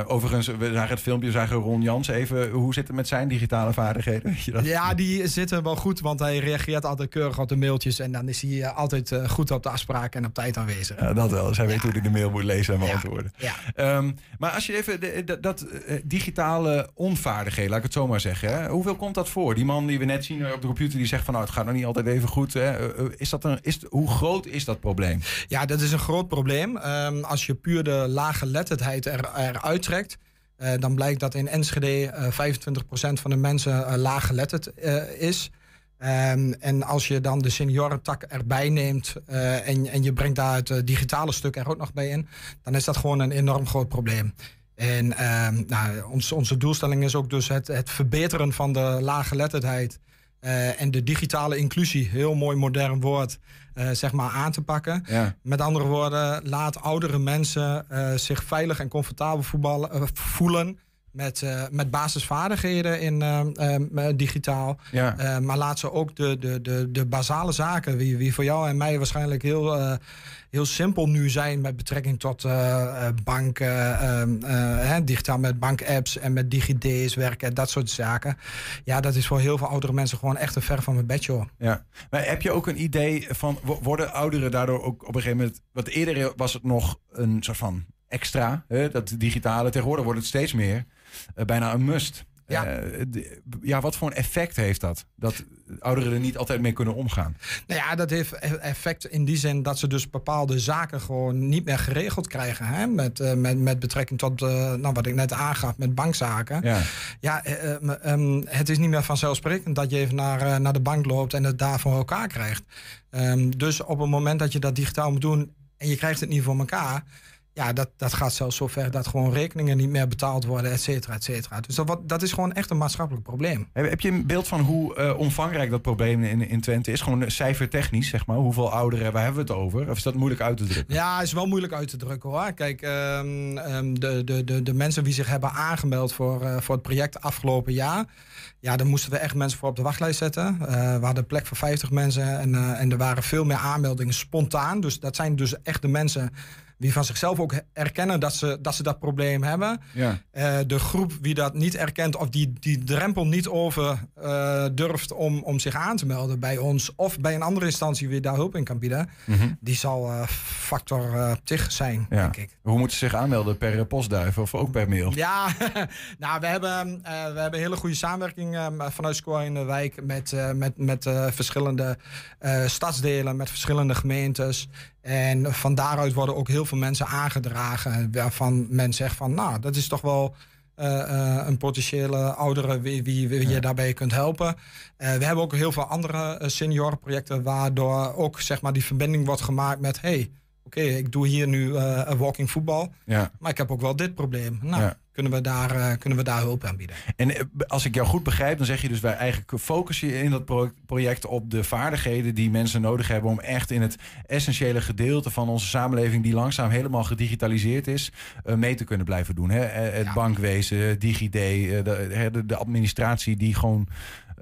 Uh, overigens, we zagen het filmpje, we zagen Ron Jans even. Hoe zit het met zijn digitale vaardigheden? Ja, die zitten wel goed, want hij reageert altijd keurig op de mailtjes. En dan is hij altijd uh, goed op de afspraken en op tijd aanwezig. Ja, dat wel, dus hij ja. weet hoe hij de mail moet lezen en beantwoorden. Ja. Ja. Um, maar als je even de, de, dat uh, digitale onvaardigheden, laat ik het zo maar zeggen. Hè? Hoeveel komt dat voor? Die man die we net zien op de computer, die zegt van... nou, het gaat nog niet altijd even goed. Hè? Uh, is dat een, is, hoe groot is dat probleem? Ja, dat is een groot probleem. Um, Als je puur de laaggeletterdheid er, eruit trekt... Uh, dan blijkt dat in Enschede uh, vijfentwintig procent van de mensen uh, laaggeletterd uh, is. Um, en als je dan de seniorentak erbij neemt... Uh, en, en je brengt daar het uh, digitale stuk er ook nog bij in... dan is dat gewoon een enorm groot probleem. En um, nou, ons, onze doelstelling is ook dus het, het verbeteren van de laaggeletterdheid... Uh, en de digitale inclusie, heel mooi modern woord, uh, zeg maar aan te pakken. Ja. Met andere woorden, laat oudere mensen uh, zich veilig en comfortabel voetballen, uh, voelen... Met, uh, met basisvaardigheden in uh, uh, digitaal. Ja. Uh, maar laat ze ook de, de, de, de basale zaken... Wie, wie voor jou en mij waarschijnlijk heel, uh, heel simpel nu zijn... met betrekking tot uh, banken, uh, uh, uh, digitaal met bankapps... en met G G D's werken, dat soort zaken. Ja, dat is voor heel veel oudere mensen gewoon echt een ver van mijn bedje. Ja. Maar heb je ook een idee van... worden ouderen daardoor ook op een gegeven moment... want eerder was het nog een soort van extra, hè, dat digitale. Tegenwoordig wordt het steeds meer... Uh, bijna een must. Ja. Uh, de, ja, wat voor een effect heeft dat? Dat ouderen er niet altijd mee kunnen omgaan. Nou ja, dat heeft effect in die zin dat ze dus bepaalde zaken gewoon niet meer geregeld krijgen. Hè? Met, uh, met, met betrekking tot uh, nou, wat ik net aangaf met bankzaken. Ja, ja uh, um, het is niet meer vanzelfsprekend dat je even naar, uh, naar de bank loopt en het daar voor elkaar krijgt. Um, dus op het moment dat je dat digitaal moet doen en je krijgt het niet voor elkaar... Ja, dat, dat gaat zelfs zover dat gewoon rekeningen niet meer betaald worden, et cetera, et cetera. Dus dat, wat, dat is gewoon echt een maatschappelijk probleem. Heb je een beeld van hoe uh, omvangrijk dat probleem in, in Twente is? Gewoon cijfertechnisch, zeg maar. Hoeveel ouderen, waar hebben we het over? Of is dat moeilijk uit te drukken? Ja, is wel moeilijk uit te drukken, hoor. Kijk, um, um, de, de, de, de mensen die zich hebben aangemeld voor, uh, voor het project afgelopen jaar... Ja, daar moesten we echt mensen voor op de wachtlijst zetten. Uh, we hadden plek voor vijftig mensen en, uh, en er waren veel meer aanmeldingen spontaan. Dus dat zijn dus echt de mensen... wie van zichzelf ook erkennen dat ze dat, ze dat probleem hebben. Ja. Uh, de groep wie dat niet erkent of die, die drempel niet over uh, durft om, om zich aan te melden bij ons... of bij een andere instantie wie daar hulp in kan bieden... Mm-hmm. Die zal uh, factor uh, tig zijn, ja. Denk ik. Hoe moeten ze zich aanmelden? Per uh, postduif of ook per mail? Ja, nou, we hebben, uh, we hebben hele goede samenwerking uh, vanuit Skor in de Wijk... met, uh, met, met uh, verschillende uh, stadsdelen, met verschillende gemeentes... En van daaruit worden ook heel veel mensen aangedragen... waarvan men zegt van, nou, dat is toch wel uh, uh, een potentiële oudere... wie, wie, wie ja. je daarbij kunt helpen. Uh, we hebben ook heel veel andere uh, seniorenprojecten... waardoor ook, zeg maar, die verbinding wordt gemaakt met... hey, oké, okay, ik doe hier nu uh, walking voetbal, ja. maar ik heb ook wel dit probleem. Nou, ja. kunnen, we daar, uh, kunnen we daar hulp aan bieden. En als ik jou goed begrijp, dan zeg je dus... wij eigenlijk focus je in dat project op de vaardigheden... die mensen nodig hebben om echt in het essentiële gedeelte... van onze samenleving die langzaam helemaal gedigitaliseerd is... Uh, mee te kunnen blijven doen. Hè? Het ja. bankwezen, DigiD, de, de administratie die gewoon...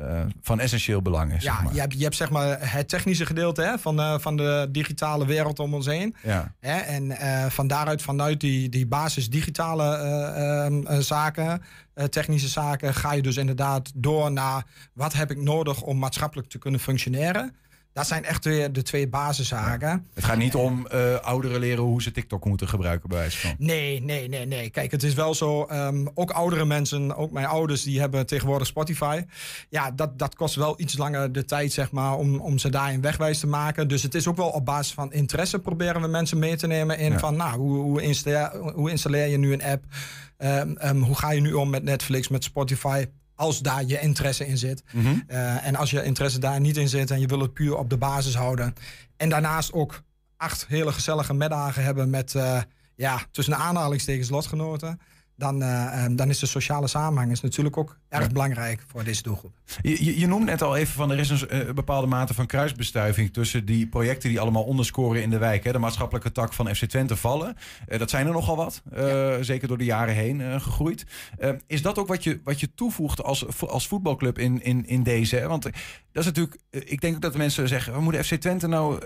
Uh, van essentieel belang is. Ja, zeg maar. je, hebt, je hebt zeg maar het technische gedeelte hè, van, uh, van de digitale wereld om ons heen. Ja. Hè, en uh, van daaruit, vanuit die, die basis digitale uh, uh, zaken, uh, technische zaken, ga je dus inderdaad door naar wat heb ik nodig om maatschappelijk te kunnen functioneren. Dat zijn echt weer de twee basiszaken. Ja. Het gaat niet om uh, ouderen leren hoe ze TikTok moeten gebruiken bij wijze van. Nee, nee, nee, nee. Kijk, het is wel zo. Um, ook oudere mensen, ook mijn ouders, die hebben tegenwoordig Spotify. Ja, dat, dat kost wel iets langer de tijd, zeg maar, om, om ze daarin wegwijs te maken. Dus het is ook wel op basis van interesse proberen we mensen mee te nemen in ja. van, nou, hoe, hoe, installeer, hoe installeer je nu een app? Um, um, hoe ga je nu om met Netflix, met Spotify? Als daar je interesse in zit. Mm-hmm. Uh, en als je interesse daar niet in zit... en je wil het puur op de basis houden. En daarnaast ook acht hele gezellige middagen hebben... met uh, ja, tussen de aanhalingstekens lotgenoten... Dan, uh, dan is de sociale samenhang is natuurlijk ook erg ja. belangrijk voor deze doelgroep. Je, je, je noemt net al even van er is een uh, bepaalde mate van kruisbestuiving... tussen die projecten die allemaal onderscoren in de wijk. Hè, de maatschappelijke tak van F C Twente vallen. Uh, dat zijn er nogal wat, uh, ja. zeker door de jaren heen uh, gegroeid. Uh, is dat ook wat je, wat je toevoegt als, als voetbalclub in, in, in deze? Hè? Want dat is natuurlijk, uh, ik denk ook dat de mensen zeggen... we moeten F C Twente nou...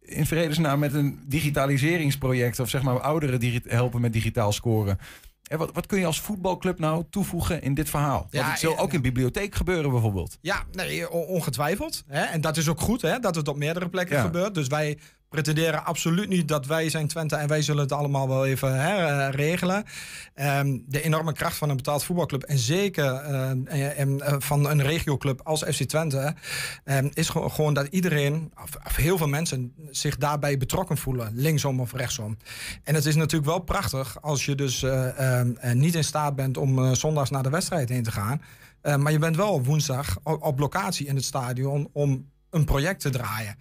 in vredesnaam met een digitaliseringsproject... of zeg maar ouderen digi- helpen met digitaal scoren. En wat, wat kun je als voetbalclub nou toevoegen in dit verhaal? Want ja, het zal ook in bibliotheek gebeuren bijvoorbeeld. Ja, nee, ongetwijfeld. Hè? En dat is ook goed hè, dat het op meerdere plekken ja. gebeurt. Dus wij pretenderen absoluut niet dat wij zijn Twente... en wij zullen het allemaal wel even hè, regelen. Um, de enorme kracht van een betaald voetbalclub... en zeker uh, en, uh, van een regioclub als F C Twente... Um, is ge- gewoon dat iedereen, of, of heel veel mensen... zich daarbij betrokken voelen, linksom of rechtsom. En het is natuurlijk wel prachtig als je dus uh, um, niet in staat bent... om uh, zondags naar de wedstrijd heen te gaan. Uh, maar je bent wel woensdag op, op locatie in het stadion... om een project te draaien...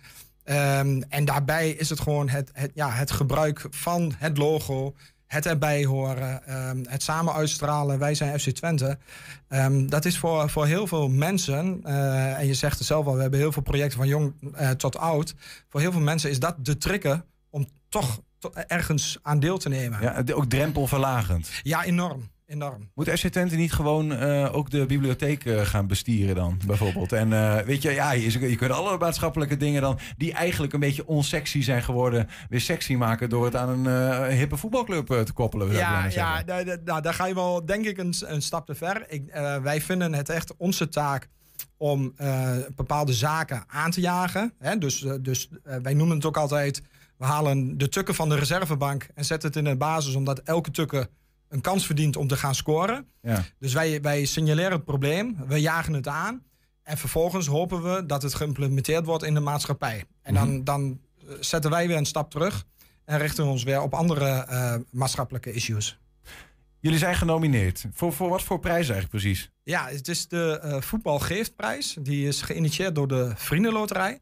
Um, en daarbij is het gewoon het, het, ja, het gebruik van het logo, het erbij horen, um, het samen uitstralen. Wij zijn F C Twente. Um, dat is voor, voor heel veel mensen, uh, en je zegt het zelf al, we hebben heel veel projecten van jong uh, tot oud. Voor heel veel mensen is dat de trigger om toch to- ergens aan deel te nemen. Ja, ook drempelverlagend. Ja, enorm. Enorm. Moet F C Twente niet gewoon uh, ook de bibliotheek uh, gaan bestieren dan, bijvoorbeeld? En uh, weet je, ja, je, je kunt alle maatschappelijke dingen dan... die eigenlijk een beetje onsexy zijn geworden... weer sexy maken door het aan een uh, hippe voetbalclub uh, te koppelen. Ja, ja nou, nou, daar ga je wel, denk ik, een, een stap te ver. Ik, uh, wij vinden het echt onze taak... om uh, bepaalde zaken aan te jagen. Hè? Dus, uh, dus uh, wij noemen het ook altijd... we halen de tukken van de reservebank... en zetten het in de basis, omdat elke tukken... een kans verdient om te gaan scoren. Ja. Dus wij, wij signaleren het probleem, we jagen het aan. En vervolgens hopen we dat het geïmplementeerd wordt in de maatschappij. En dan, dan zetten wij weer een stap terug en richten we ons weer op andere uh, maatschappelijke issues. Jullie zijn genomineerd. Voor, voor wat voor prijs eigenlijk precies? Ja, het is de uh, voetbalgeeftprijs. Die is geïnitieerd door de Vriendenloterij.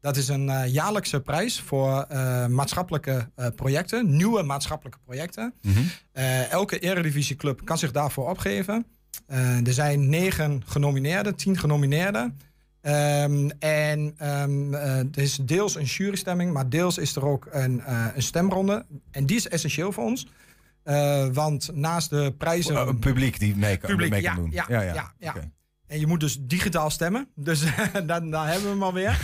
Dat is een uh, jaarlijkse prijs voor uh, maatschappelijke uh, projecten. Nieuwe maatschappelijke projecten. Mm-hmm. Uh, elke eredivisieclub kan zich daarvoor opgeven. Uh, er zijn negen genomineerden, tien genomineerden. Um, en um, uh, er is deels een jurystemming, maar deels is er ook een, uh, een stemronde. En die is essentieel voor ons. Uh, want naast de prijzen... Oh, een publiek die mee kan, publiek, mee kan ja, doen. Ja, ja, ja, ja, ja. Okay. En je moet dus digitaal stemmen. Dus daar, daar hebben we hem alweer.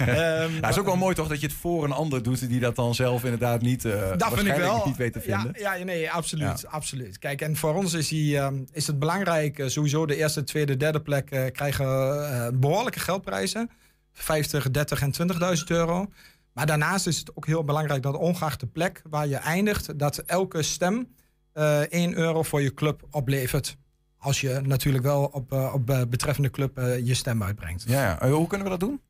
um, ja, het is ook wel mooi toch dat je het voor een ander doet... die dat dan zelf inderdaad niet, uh, dat vind ik wel. niet weet te vinden. Ja, ja nee, absoluut, ja. absoluut. Kijk, en voor ons is, die, um, is het belangrijk... Uh, sowieso de eerste, tweede, derde plek uh, krijgen uh, behoorlijke geldprijzen. vijftig, dertig en twintigduizend euro. Maar daarnaast is het ook heel belangrijk dat ongeacht de plek waar je eindigt... dat elke stem uh, één euro voor je club oplevert. Als je natuurlijk wel op, uh, op betreffende club uh, je stem uitbrengt. Ja, ja. Hoe kunnen we dat doen?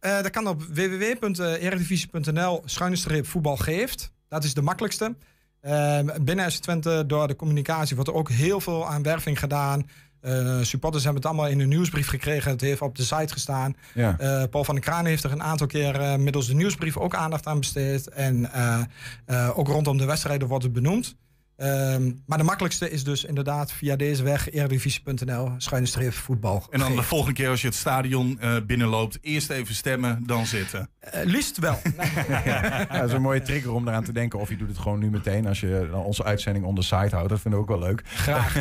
Uh, dat kan op w w w punt eredivisie punt n l schuine streep voetbalgeeft. Dat is de makkelijkste. Uh, binnen S C Twente door de communicatie wordt er ook heel veel aan werving gedaan. Uh, supporters hebben het allemaal in een nieuwsbrief gekregen. Het heeft op de site gestaan. Ja. Uh, Paul van der Kraan heeft er een aantal keer uh, middels de nieuwsbrief ook aandacht aan besteed. En uh, uh, ook rondom de wedstrijden wordt het benoemd. Um, maar de makkelijkste is dus inderdaad via deze weg eredivisie punt n l schuine streep voetbal. En dan geeft. De volgende keer als je het stadion uh, binnenloopt, eerst even stemmen, dan zitten. Uh, liefst wel. ja, dat is een mooie trigger om eraan te denken. Of je doet het gewoon nu meteen als je uh, onze uitzending on the site houdt. Dat vinden we ook wel leuk. Graag.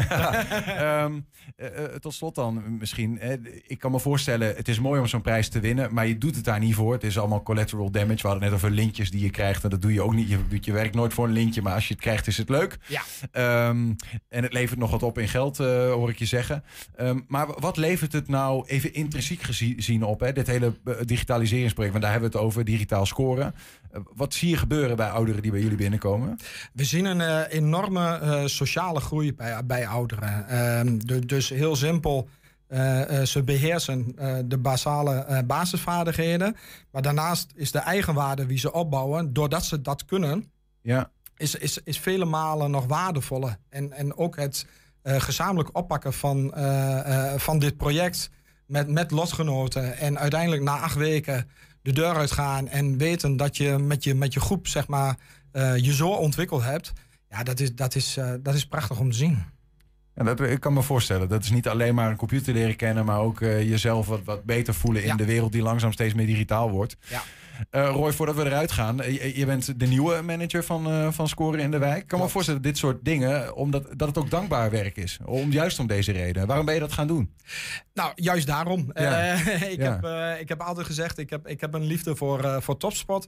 um, uh, uh, tot slot dan misschien. Uh, ik kan me voorstellen, het is mooi om zo'n prijs te winnen, maar je doet het daar niet voor. Het is allemaal collateral damage. We hadden net over lintjes die je krijgt. En dat doe je ook niet. Je doet je werk nooit voor een lintje, maar als je het krijgt is het leuk. Ja. Um, en het levert nog wat op in geld, uh, hoor ik je zeggen. Um, maar wat levert het nou even intrinsiek gezien op? Hè? Dit hele digitaliseringsproject, want daar hebben we het over, digitaal scoren. Uh, wat zie je gebeuren bij ouderen die bij jullie binnenkomen? We zien een uh, enorme uh, sociale groei bij, bij ouderen. Um, de, dus heel simpel, uh, uh, ze beheersen uh, de basale uh, basisvaardigheden. Maar daarnaast is de eigenwaarde die ze opbouwen, doordat ze dat kunnen... Ja. Is, is, is vele malen nog waardevoller. En, en ook het uh, gezamenlijk oppakken van, uh, uh, van dit project met, met lotgenoten. En uiteindelijk na acht weken de deur uitgaan en weten dat je met je, met je groep zeg maar, uh, je zo ontwikkeld hebt. Ja, dat is, dat is, uh, dat is prachtig om te zien. Ja, dat, ik kan me voorstellen, dat is niet alleen maar een computer leren kennen... maar ook uh, jezelf wat, wat beter voelen in ja. de wereld die langzaam steeds meer digitaal wordt. Ja. Uh, Roy, voordat we eruit gaan, je, je bent de nieuwe manager van, uh, van Skor in de Wijk. Ik kan me voorstellen dat dit soort dingen, omdat dat het ook dankbaar werk is. Om, juist om deze reden. Waarom ben je dat gaan doen? Nou, juist daarom. Ja. Uh, ik, ja. heb, uh, ik heb altijd gezegd, ik heb, ik heb een liefde voor, uh, voor topsport...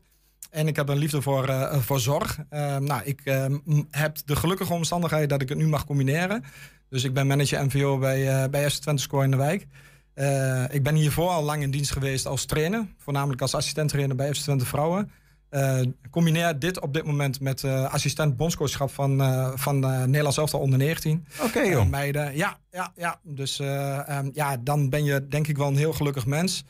En ik heb een liefde voor, uh, voor zorg. Uh, nou, ik uh, heb de gelukkige omstandigheid dat ik het nu mag combineren. Dus ik ben manager M V O bij, uh, bij S C Twente Skor in de Wijk. Uh, ik ben hiervoor al lang in dienst geweest als trainer. Voornamelijk als assistent trainer bij F C Twente Vrouwen. Uh, combineer dit op dit moment met uh, assistent bondscoachschap van, uh, van uh, Nederlands Elftal onder negentien. Oké okay, joh. Uh, meiden. Ja, ja, ja. Dus uh, um, ja, dan ben je denk ik wel een heel gelukkig mens.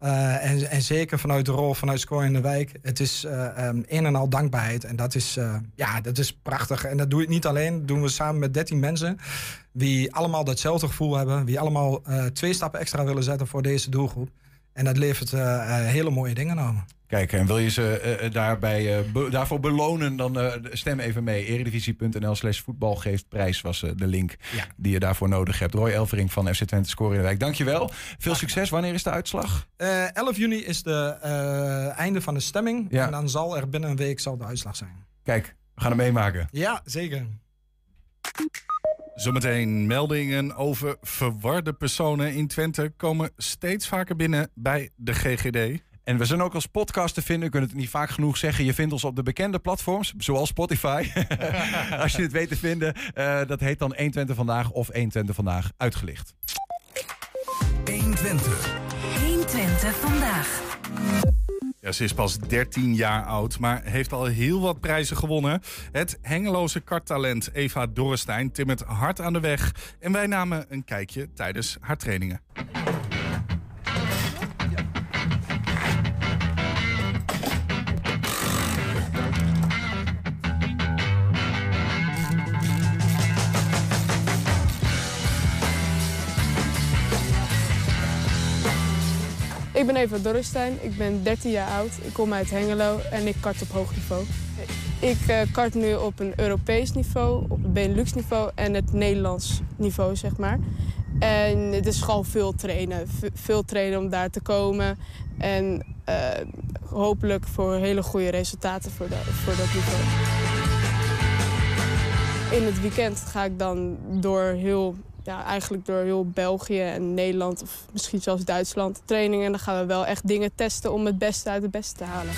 Uh, en, en zeker vanuit de rol vanuit Skor in de Wijk. Het is uh, um, een en al dankbaarheid. En dat is, uh, ja, dat is prachtig. En dat doe ik niet alleen. Dat doen we samen met dertien mensen. Die allemaal datzelfde gevoel hebben. Die allemaal uh, twee stappen extra willen zetten voor deze doelgroep. En dat levert uh, uh, hele mooie dingen aan. Kijk, en wil je ze uh, daarbij, uh, be- daarvoor belonen, dan uh, stem even mee. Eredivisie.nl slash voetbalgeeftprijs was uh, de link ja. die je daarvoor nodig hebt. Roy Elfrink van F C Twente Skor in de Wijk, dankjewel. Veel ja. succes. Wanneer is de uitslag? Uh, elf juni is de uh, einde van de stemming. Ja. En dan zal er binnen een week zal de uitslag zijn. Kijk, we gaan hem meemaken. Ja, zeker. Zometeen meldingen over verwarde personen in Twente komen steeds vaker binnen bij de G G D. En we zijn ook als podcast te vinden. We kunnen het niet vaak genoeg zeggen. Je vindt ons op de bekende platforms, zoals Spotify. Als je het weet te vinden. Uh, dat heet dan één Twente Vandaag of één Twente Vandaag Uitgelicht. één Twente. één Twente Vandaag. Ja, ze is pas dertien jaar oud, maar heeft al heel wat prijzen gewonnen. Het Hengeloze karttalent Eva Dorrestein timmert hard aan de weg. En wij namen een kijkje tijdens haar trainingen. Ik ben Eva Dorrestein, ik ben dertien jaar oud, ik kom uit Hengelo en ik kart op hoog niveau. Ik uh, kart nu op een Europees niveau, op het Benelux niveau en het Nederlands niveau, zeg maar. En het is gewoon veel trainen, v- veel trainen om daar te komen en uh, hopelijk voor hele goede resultaten voor, de, voor dat niveau. In het weekend ga ik dan door heel... Ja, eigenlijk door heel België en Nederland of misschien zelfs Duitsland trainingen. En dan gaan we wel echt dingen testen om het beste uit het beste te halen.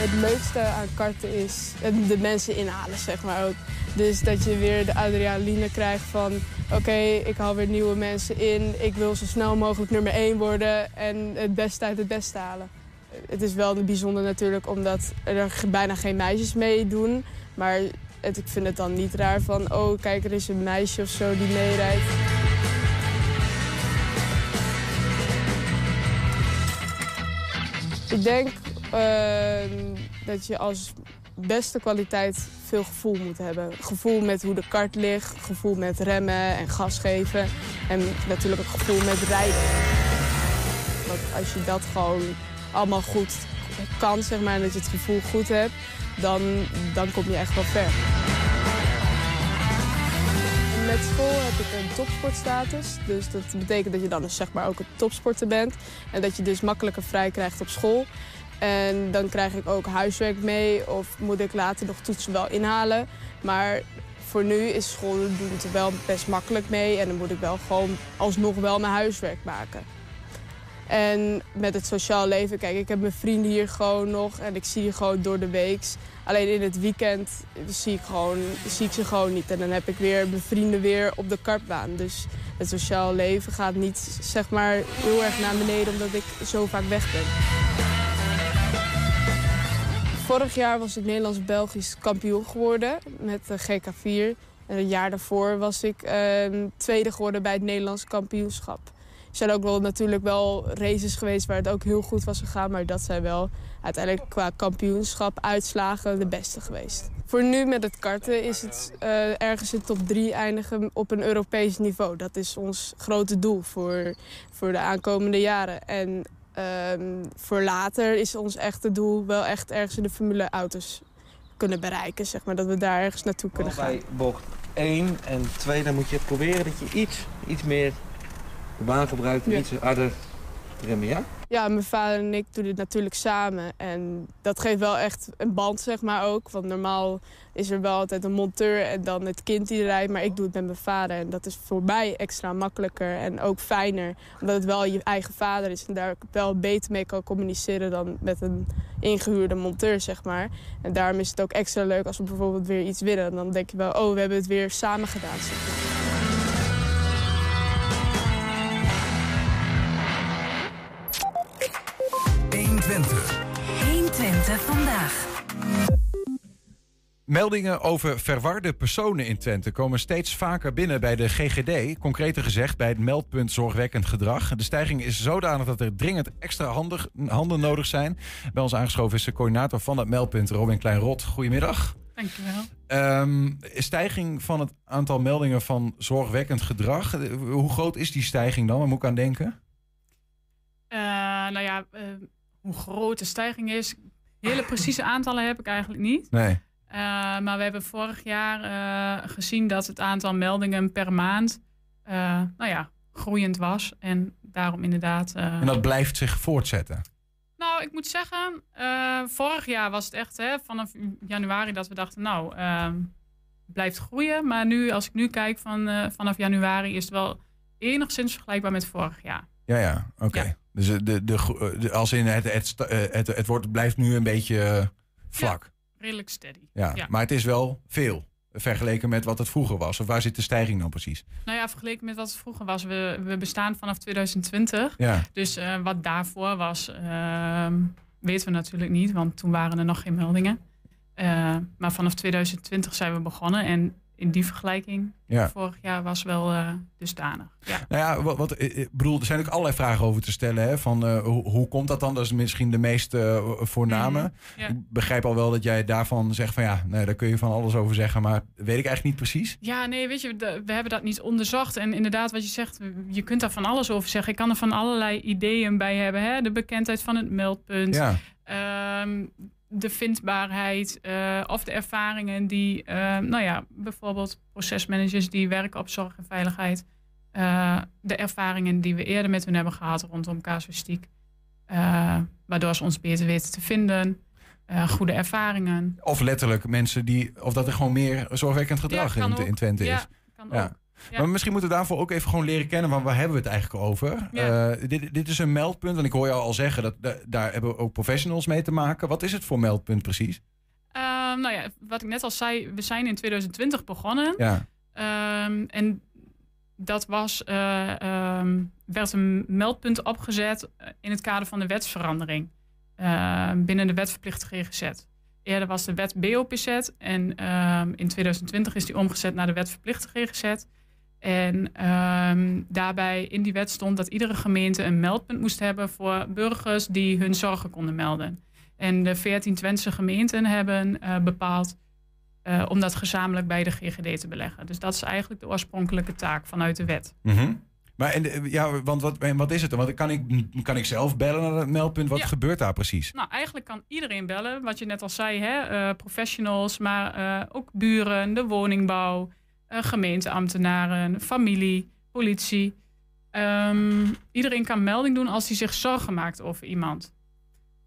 Het leukste aan karten is de mensen inhalen, zeg maar ook. Dus dat je weer de adrenaline krijgt van... oké, okay, ik haal weer nieuwe mensen in. Ik wil zo snel mogelijk nummer één worden en het beste uit het beste halen. Het is wel bijzonder natuurlijk omdat er bijna geen meisjes meedoen. Maar het, ik vind het dan niet raar van, oh kijk, er is een meisje of zo die meerijdt. Ik denk uh, dat je als beste kwaliteit veel gevoel moet hebben. Gevoel met hoe de kart ligt, gevoel met remmen en gas geven. En natuurlijk het gevoel met rijden. Want als je dat gewoon... allemaal goed kan, zeg maar, en dat je het gevoel goed hebt, dan, dan kom je echt wel ver. Met school heb ik een topsportstatus, dus dat betekent dat je dan dus, zeg maar, ook een topsporter bent en dat je dus makkelijker vrij krijgt op school. En dan krijg ik ook huiswerk mee of moet ik later nog toetsen wel inhalen, maar voor nu is school doen het er wel best makkelijk mee en dan moet ik wel gewoon alsnog wel mijn huiswerk maken. En met het sociaal leven, kijk, ik heb mijn vrienden hier gewoon nog en ik zie je gewoon door de weeks. Alleen in het weekend zie ik, gewoon, zie ik ze gewoon niet. En dan heb ik weer mijn vrienden weer op de kartbaan. Dus het sociaal leven gaat niet, zeg maar, heel erg naar beneden omdat ik zo vaak weg ben. Vorig jaar was ik Nederlands-Belgisch kampioen geworden met de G K vier. En het jaar daarvoor was ik eh, tweede geworden bij het Nederlands kampioenschap. Er zijn ook wel natuurlijk wel races geweest waar het ook heel goed was gegaan. Maar dat zijn wel uiteindelijk qua kampioenschap uitslagen de beste geweest. Voor nu met het karten is het uh, ergens in top drie eindigen op een Europees niveau. Dat is ons grote doel voor, voor de aankomende jaren. En uh, voor later is ons echte doel wel echt ergens in de Formule auto's kunnen bereiken. Zeg maar, dat we daar ergens naartoe kunnen gaan. Bij bocht één en twee dan moet je proberen dat je iets, iets meer... de baan gebruikt en iets harder remmen, ja? Ja, mijn vader en ik doen dit natuurlijk samen. En dat geeft wel echt een band, zeg maar ook. Want normaal is er wel altijd een monteur en dan het kind die rijdt. Maar ik doe het met mijn vader. En dat is voor mij extra makkelijker en ook fijner. Omdat het wel je eigen vader is. En daar wel beter mee kan communiceren dan met een ingehuurde monteur, zeg maar. En daarom is het ook extra leuk als we bijvoorbeeld weer iets winnen. En dan denk je wel, oh, we hebben het weer samen gedaan, zeg maar. honderd twintig vandaag. Meldingen over verwarde personen in Twente komen steeds vaker binnen bij de G G D. Concreter gezegd bij het meldpunt zorgwekkend gedrag. De stijging is zodanig dat er dringend extra handig, handen nodig zijn. Bij ons aangeschoven is de coördinator van het meldpunt, Robin Klein-Rot. Goedemiddag. Dankjewel. Um, stijging van het aantal meldingen van zorgwekkend gedrag. Hoe groot is die stijging dan? Waar moet ik aan denken? Uh, nou ja... Uh... Hoe groot de stijging is. Hele precieze aantallen heb ik eigenlijk niet. Nee. Uh, maar we hebben vorig jaar uh, gezien dat het aantal meldingen per maand uh, nou ja, groeiend was. En daarom inderdaad... Uh... En dat blijft zich voortzetten? Nou, ik moet zeggen, uh, vorig jaar was het echt hè, vanaf januari dat we dachten... nou, uh, blijft groeien. Maar nu, als ik nu kijk van, uh, vanaf januari is het wel enigszins vergelijkbaar met vorig jaar. Ja, ja, oké. Okay. Ja. Dus de, de, de, als in het, het, het, het wordt, blijft nu een beetje vlak. Ja, redelijk steady. Ja, ja. Maar het is wel veel. vergeleken met wat het vroeger was? Of waar zit de stijging dan precies? Nou ja, vergeleken met wat het vroeger was. We, we bestaan vanaf twintig twintig. Ja. Dus uh, wat daarvoor was, uh, weten we natuurlijk niet. Want toen waren er nog geen meldingen. Uh, maar vanaf twintig twintig zijn we begonnen. En in die vergelijking, ja. vorig jaar was wel uh, dusdanig. Ja. Nou ja, wat, wat, ik bedoel, er zijn ook allerlei vragen over te stellen. Hè? Van, uh, hoe, hoe komt dat dan? Dat is misschien de meest uh, voorname. Mm, ja. Ik begrijp al wel dat jij daarvan zegt van ja, nee, daar kun je van alles over zeggen. Maar weet ik eigenlijk niet precies. Ja, nee, weet je, we hebben dat niet onderzocht. En inderdaad, wat je zegt, je kunt daar van alles over zeggen. Ik kan er van allerlei ideeën bij hebben. Hè? De bekendheid van het meldpunt. Ja. Um, de vindbaarheid uh, of de ervaringen die, uh, nou ja, bijvoorbeeld procesmanagers die werken op zorg en veiligheid. Uh, de ervaringen die we eerder met hun hebben gehad rondom casuïstiek. Uh, waardoor ze ons beter weten te vinden. Uh, goede ervaringen. Of letterlijk mensen die, of dat er gewoon meer zorgwekkend gedrag ja, in, in Twente ja, is. Kan ja, ook. Ja. Maar misschien moeten we daarvoor ook even gewoon leren kennen. Want waar hebben we het eigenlijk over? Ja. Uh, dit, dit is een meldpunt. En ik hoor jou al zeggen, dat, dat daar hebben we ook professionals mee te maken. Wat is het voor meldpunt precies? Uh, nou ja, wat ik net al zei. We zijn in twintig twintig begonnen. Ja. Um, en dat was, uh, um, werd een meldpunt opgezet in het kader van de wetsverandering. Uh, binnen de wet verplicht G G Z. Eerder was de wet B O P Z. En uh, in twintig twintig is die omgezet naar de wet verplicht G G Z. En um, daarbij in die wet stond dat iedere gemeente een meldpunt moest hebben voor burgers die hun zorgen konden melden. En de veertien Twentse gemeenten hebben uh, bepaald uh, om dat gezamenlijk bij de G G D te beleggen. Dus dat is eigenlijk de oorspronkelijke taak vanuit de wet. Mm-hmm. Maar en, ja, want wat, en wat is het dan? Want kan ik, kan ik zelf bellen naar het meldpunt? Wat ja. gebeurt daar precies? Nou, eigenlijk kan iedereen bellen. Wat je net al zei, hè? Uh, professionals, maar uh, ook buren, de woningbouw. Uh, gemeenteambtenaren, familie, politie. Um, iedereen kan melding doen als hij zich zorgen maakt over iemand.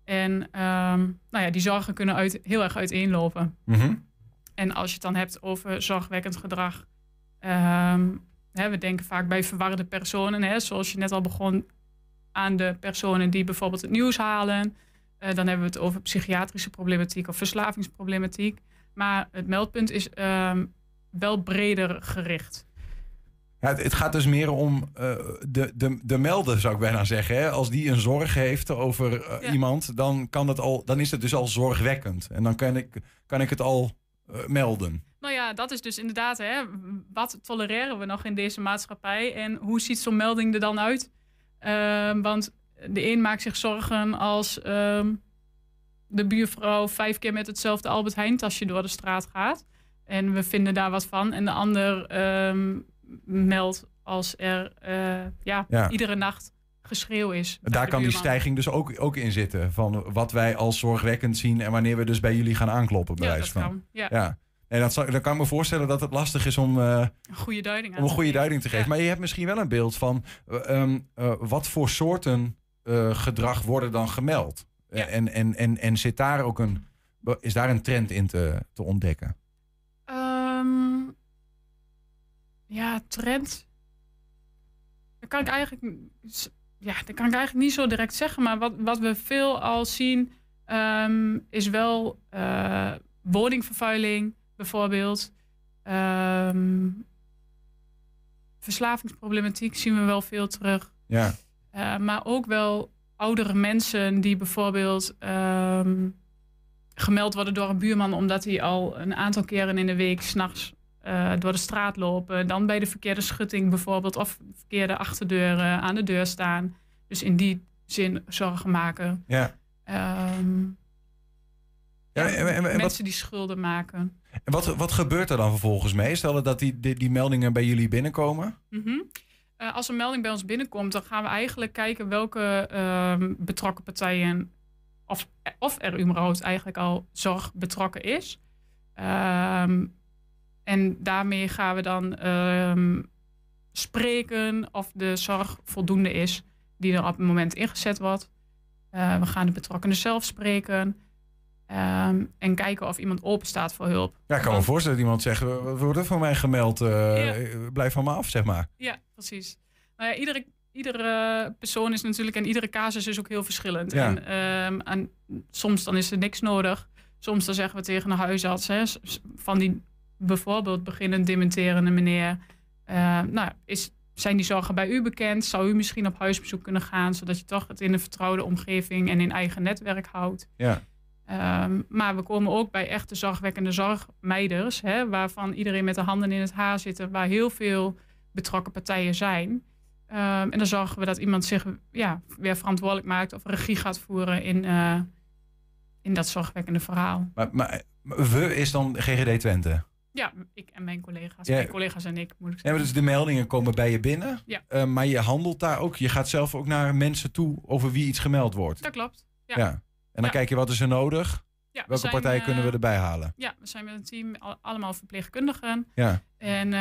En um, nou ja, die zorgen kunnen uit, heel erg uiteenlopen. Mm-hmm. En als je het dan hebt over zorgwekkend gedrag. Um, hè, we denken vaak bij verwarde personen. Hè, zoals je net al begon aan de personen die bijvoorbeeld het nieuws halen. Uh, dan hebben we het over psychiatrische problematiek of verslavingsproblematiek. Maar het meldpunt is... Um, wel breder gericht. Ja, het gaat dus meer om uh, de, de, de melder, zou ik bijna zeggen. Hè? Als die een zorg heeft over uh, ja. iemand, dan, kan dat al, dan is het dus al zorgwekkend. En dan kan ik, kan ik het al uh, melden. Nou ja, dat is dus inderdaad, hè, wat tolereren we nog in deze maatschappij? En hoe ziet zo'n melding er dan uit? Uh, want de een maakt zich zorgen als uh, de buurvrouw vijf keer met hetzelfde Albert Heijn tasje door de straat gaat. En we vinden daar wat van. En de ander um, meldt als er uh, ja, ja. iedere nacht geschreeuw is. Daar kan die stijging dus ook, ook in zitten. Van wat wij als zorgwekkend zien. En wanneer we dus bij jullie gaan aankloppen. Bij ja, wijze van. Dat kan. Ja. Ja. En dat zou, dan kan ik me voorstellen dat het lastig is om, uh, een, goede duiding om een goede duiding te geven. Ja. Maar je hebt misschien wel een beeld van um, uh, wat voor soorten uh, gedrag worden dan gemeld. Ja. En, en, en, en zit daar ook een, is daar een trend in te, te ontdekken? Um, ja, trend. Dat kan ik eigenlijk, ja, dat kan ik eigenlijk niet zo direct zeggen. Maar wat, wat we veel al zien um, is wel uh, woningvervuiling bijvoorbeeld. Um, verslavingsproblematiek zien we wel veel terug. Ja. Uh, maar ook wel oudere mensen die bijvoorbeeld... Um, gemeld worden door een buurman omdat hij al een aantal keren in de week 's nachts uh, door de straat lopen. Dan bij de verkeerde schutting bijvoorbeeld of verkeerde achterdeuren aan de deur staan. Dus in die zin zorgen maken. Ja. Um, ja, en, en, en, mensen wat, die schulden maken. En wat, wat gebeurt er dan vervolgens mee? Stel dat die, die, die meldingen bij jullie binnenkomen? Mm-hmm. Uh, als een melding bij ons binnenkomt, dan gaan we eigenlijk kijken welke uh, betrokken partijen... Of, of er überhaupt eigenlijk al zorg betrokken is. Um, en daarmee gaan we dan um, spreken of de zorg voldoende is die er op het moment ingezet wordt. Uh, we gaan de betrokkenen zelf spreken. Um, en kijken of iemand open staat voor hulp. Ja, ik kan me Want, voorstellen dat iemand zegt, wat wordt er van mij gemeld? Uh, ja. Blijf van me af, zeg maar. Ja, precies. Nou ja, iedere... Iedere persoon is natuurlijk en iedere casus is ook heel verschillend. Ja. En, um, en soms dan is er niks nodig. Soms dan zeggen we tegen een huisarts hè, van die bijvoorbeeld begint een dementerende meneer. Uh, nou, is, zijn die zorgen bij u bekend? Zou u misschien op huisbezoek kunnen gaan, zodat je toch het in een vertrouwde omgeving en in eigen netwerk houdt? Ja. Um, maar we komen ook bij echte zorgwekkende zorgmeiders, hè, waarvan iedereen met de handen in het haar zit, waar heel veel betrokken partijen zijn. Um, en dan zorgen we dat iemand zich ja, weer verantwoordelijk maakt of regie gaat voeren in, uh, in dat zorgwekkende verhaal. Maar, maar we is dan G G D Twente? Ja, ik en mijn collega's. Ja. Mijn collega's en ik, moet ik zeggen. Ja, maar dus de meldingen komen bij je binnen, ja. uh, maar je handelt daar ook. Je gaat zelf ook naar mensen toe over wie iets gemeld wordt. Dat klopt, ja. ja. En dan ja. kijk je wat is er nodig. Ja, Welke zijn, partijen uh, kunnen we erbij halen? Ja, we zijn met een team al, allemaal verpleegkundigen. Ja. En uh,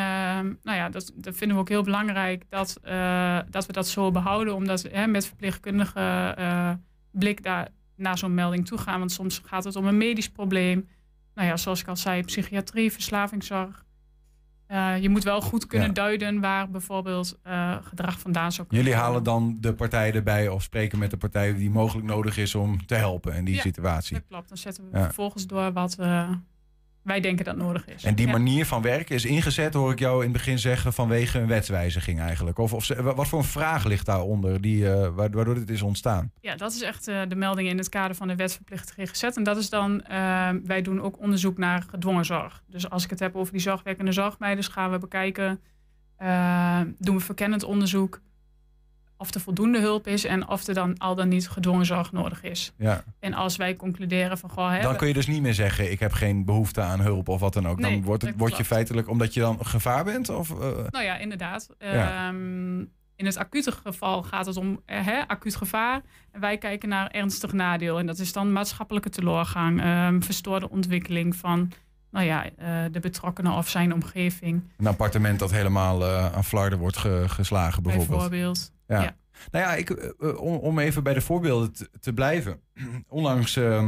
nou ja, dat, dat vinden we ook heel belangrijk dat, uh, dat we dat zo behouden. Omdat we hè, met verpleegkundige uh, blik daar naar zo'n melding toe gaan. Want soms gaat het om een medisch probleem. Nou ja, zoals ik al zei, psychiatrie, verslavingszorg. Uh, je moet wel goed kunnen ja. duiden waar bijvoorbeeld uh, gedrag vandaan zou kunnen. Jullie halen dan de partij erbij of spreken met de partij die mogelijk nodig is om te helpen in die ja, situatie. Dat klopt. Dan zetten we ja. vervolgens door wat uh, wij denken dat nodig is. En die ja. manier van werken is ingezet, hoor ik jou in het begin zeggen, vanwege een wetswijziging eigenlijk. Of, of wat voor een vraag ligt daaronder die, uh, waardoor dit is ontstaan? Ja, dat is echt uh, de melding in het kader van de wetsverplicht G G Z. En dat is dan, uh, wij doen ook onderzoek naar gedwongen zorg. Dus als ik het heb over die zorgwekkende zorgmeiders, gaan we bekijken, uh, doen we verkennend onderzoek of er voldoende hulp is en of er dan al dan niet gedwongen zorg nodig is. Ja. En als wij concluderen van... Goh, hè, dan kun je dus niet meer zeggen, ik heb geen behoefte aan hulp of wat dan ook. Nee, dan wordt het, word je feitelijk, omdat je dan gevaar bent? Of, uh... Nou ja, inderdaad. Ja. Um, in het acute geval gaat het om hè, acuut gevaar. En wij kijken naar ernstig nadeel. En dat is dan maatschappelijke teleurgang, um, verstoorde ontwikkeling van... Nou ja, de betrokkenen of zijn omgeving. Een appartement dat helemaal uh, aan flarden wordt ge- geslagen bijvoorbeeld. Bijvoorbeeld, ja. ja. Nou ja, ik, om, om even bij de voorbeelden te, te blijven. Onlangs uh,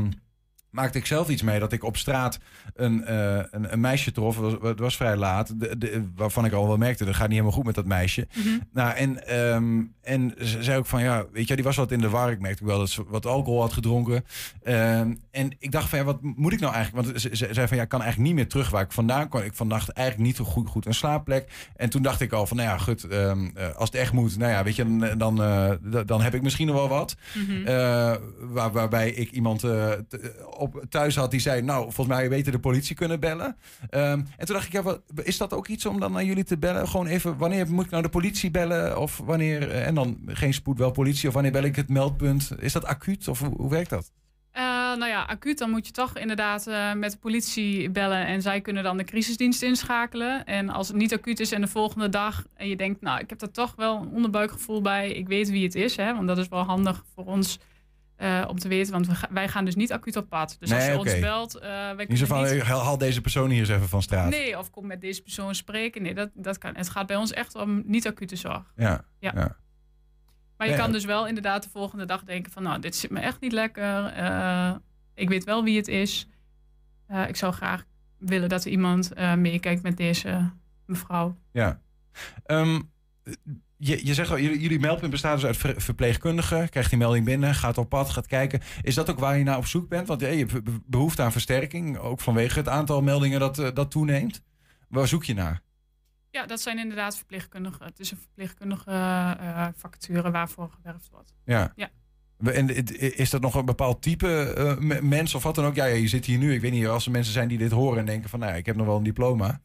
maakte ik zelf iets mee dat ik op straat een, uh, een, een meisje trof. Het was, het was vrij laat, de, de, waarvan ik al wel merkte, dat gaat niet helemaal goed met dat meisje. Mm-hmm. Nou, en, um, en ze zei ook van, ja, weet je, die was wat in de war. Ik merkte ook wel dat ze wat alcohol had gedronken. Uh, en ik dacht van, ja, wat moet ik nou eigenlijk? Want ze, ze zei van, ja, ik kan eigenlijk niet meer terug waar ik vandaan kwam. Ik vannacht eigenlijk niet zo goed, goed een slaapplek. En toen dacht ik al van, nou ja, gut, um, als het echt moet, nou ja, weet je, dan, dan, uh, d- dan heb ik misschien nog wel wat. Mm-hmm. Uh, waar, waarbij ik iemand uh, t- op thuis had die zei, nou, volgens mij weten de politie kunnen bellen. Um, en toen dacht ik, ja, wat, is dat ook iets om dan naar jullie te bellen? Gewoon even, wanneer moet ik nou de politie bellen? Of wanneer, en dan geen spoed, wel politie. Of wanneer bel ik het meldpunt? Is dat acuut? Of hoe, hoe werkt dat? Uh, nou ja, acuut, dan moet je toch inderdaad uh, met de politie bellen. En zij kunnen dan de crisisdienst inschakelen. En als het niet acuut is en de volgende dag en je denkt, nou, ik heb daar toch wel een onderbuikgevoel bij. Ik weet wie het is, hè, want dat is wel handig voor ons. Uh, om te weten, want we ga, wij gaan dus niet acuut op pad. Dus nee, als je okay. ons belt... Uh, wij niet zo van, niet... haal deze persoon hier eens even van straat. Nee, of kom met deze persoon spreken. Nee, dat, dat kan. Het gaat bij ons echt om niet-acute zorg. Ja, ja. ja. Maar je nee, kan dus wel inderdaad de volgende dag denken van... nou, dit zit me echt niet lekker. Uh, ik weet wel wie het is. Uh, ik zou graag willen dat er iemand uh, meekijkt met deze mevrouw. Ja. Um, Je, je zegt al, jullie, jullie meldpunt bestaat dus uit ver, verpleegkundigen. Krijgt die melding binnen, gaat op pad, gaat kijken. Is dat ook waar je naar op zoek bent? Want ja, je hebt behoefte aan versterking. Ook vanwege het aantal meldingen dat, dat toeneemt. Waar zoek je naar? Ja, dat zijn inderdaad verpleegkundigen. Het is een verpleegkundige uh, vacature waarvoor gewerkt wordt. Ja. ja. En is dat nog een bepaald type uh, mens of wat dan ook? Ja, ja, je zit hier nu. Ik weet niet, als er mensen zijn die dit horen en denken van... nou ja, ik heb nog wel een diploma.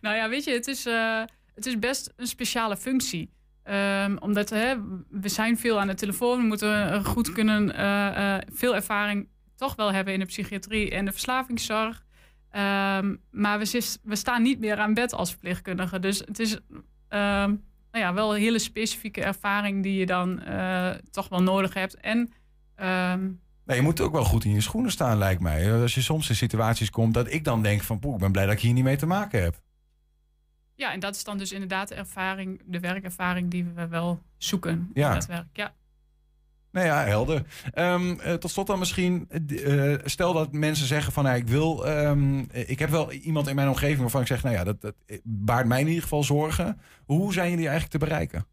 Nou ja, weet je, het is... Uh... Het is best een speciale functie. Um, omdat hè, we zijn veel aan de telefoon. We moeten goed kunnen uh, uh, veel ervaring toch wel hebben in de psychiatrie en de verslavingszorg. Um, maar we, zis, we staan niet meer aan bed als verpleegkundige. Dus het is um, nou ja, wel een hele specifieke ervaring die je dan uh, toch wel nodig hebt. En, um, nou, je moet ook wel goed in je schoenen staan, lijkt mij. Als je soms in situaties komt dat ik dan denk van... poeh, ik ben blij dat ik hier niet mee te maken heb. Ja, en dat is dan dus inderdaad de ervaring, de werkervaring die we wel zoeken ja. in dat werk. Ja. Nou ja, helder. Um, uh, tot slot dan misschien, uh, stel dat mensen zeggen van... Uh, ik wil, um, ik heb wel iemand in mijn omgeving waarvan ik zeg... nou ja, dat, dat baart mij in ieder geval zorgen. Hoe zijn jullie eigenlijk te bereiken?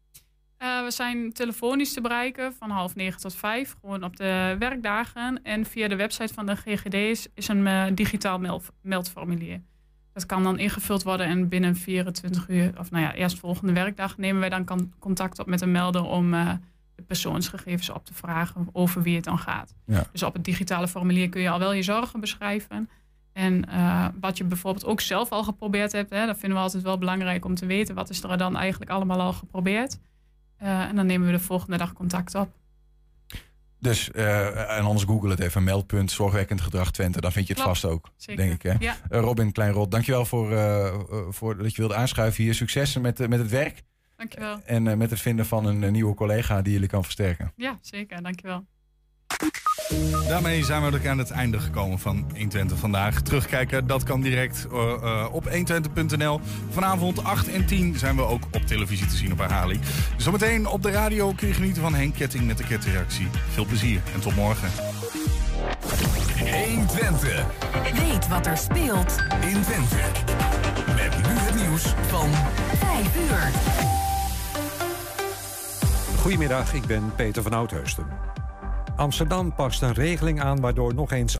Uh, we zijn telefonisch te bereiken van half negen tot vijf, gewoon op de werkdagen. En via de website van de G G D is een uh, digitaal meld- meldformulier. Dat kan dan ingevuld worden en binnen vierentwintig uur, of nou ja, eerst volgende werkdag, nemen wij dan kan, contact op met een melder om uh, de persoonsgegevens op te vragen over wie het dan gaat. Ja. Dus op het digitale formulier kun je al wel je zorgen beschrijven. En uh, wat je bijvoorbeeld ook zelf al geprobeerd hebt, hè, dat vinden we altijd wel belangrijk om te weten. Wat is er dan eigenlijk allemaal al geprobeerd? Uh, en dan nemen we de volgende dag contact op. Dus, uh, en anders google het even, meldpunt, zorgwekkend gedrag Twente. Dan vind je het Klopt, vast ook, zeker. Denk ik. Hè? Ja. Uh, Robin Klein-Rot, dankjewel voor, uh, voor dat je wilde aanschuiven hier. Succes met, uh, met het werk. Dankjewel. En uh, met het vinden van een nieuwe collega die jullie kan versterken. Ja, zeker. Dankjewel. Daarmee zijn we ook aan het einde gekomen van één Twente vandaag. Terugkijken, dat kan direct uh, op één twente punt n l. Vanavond acht en tien zijn we ook op televisie te zien op herhaling. Zometeen op de radio kun je genieten van Henk Ketting met de Kettingreactie. Veel plezier en tot morgen. één Twente. Weet wat er speelt in Twente. Met nu het nieuws van vijf uur. Goedemiddag, ik ben Peter van Oudheusen. Amsterdam past een regeling aan waardoor nog eens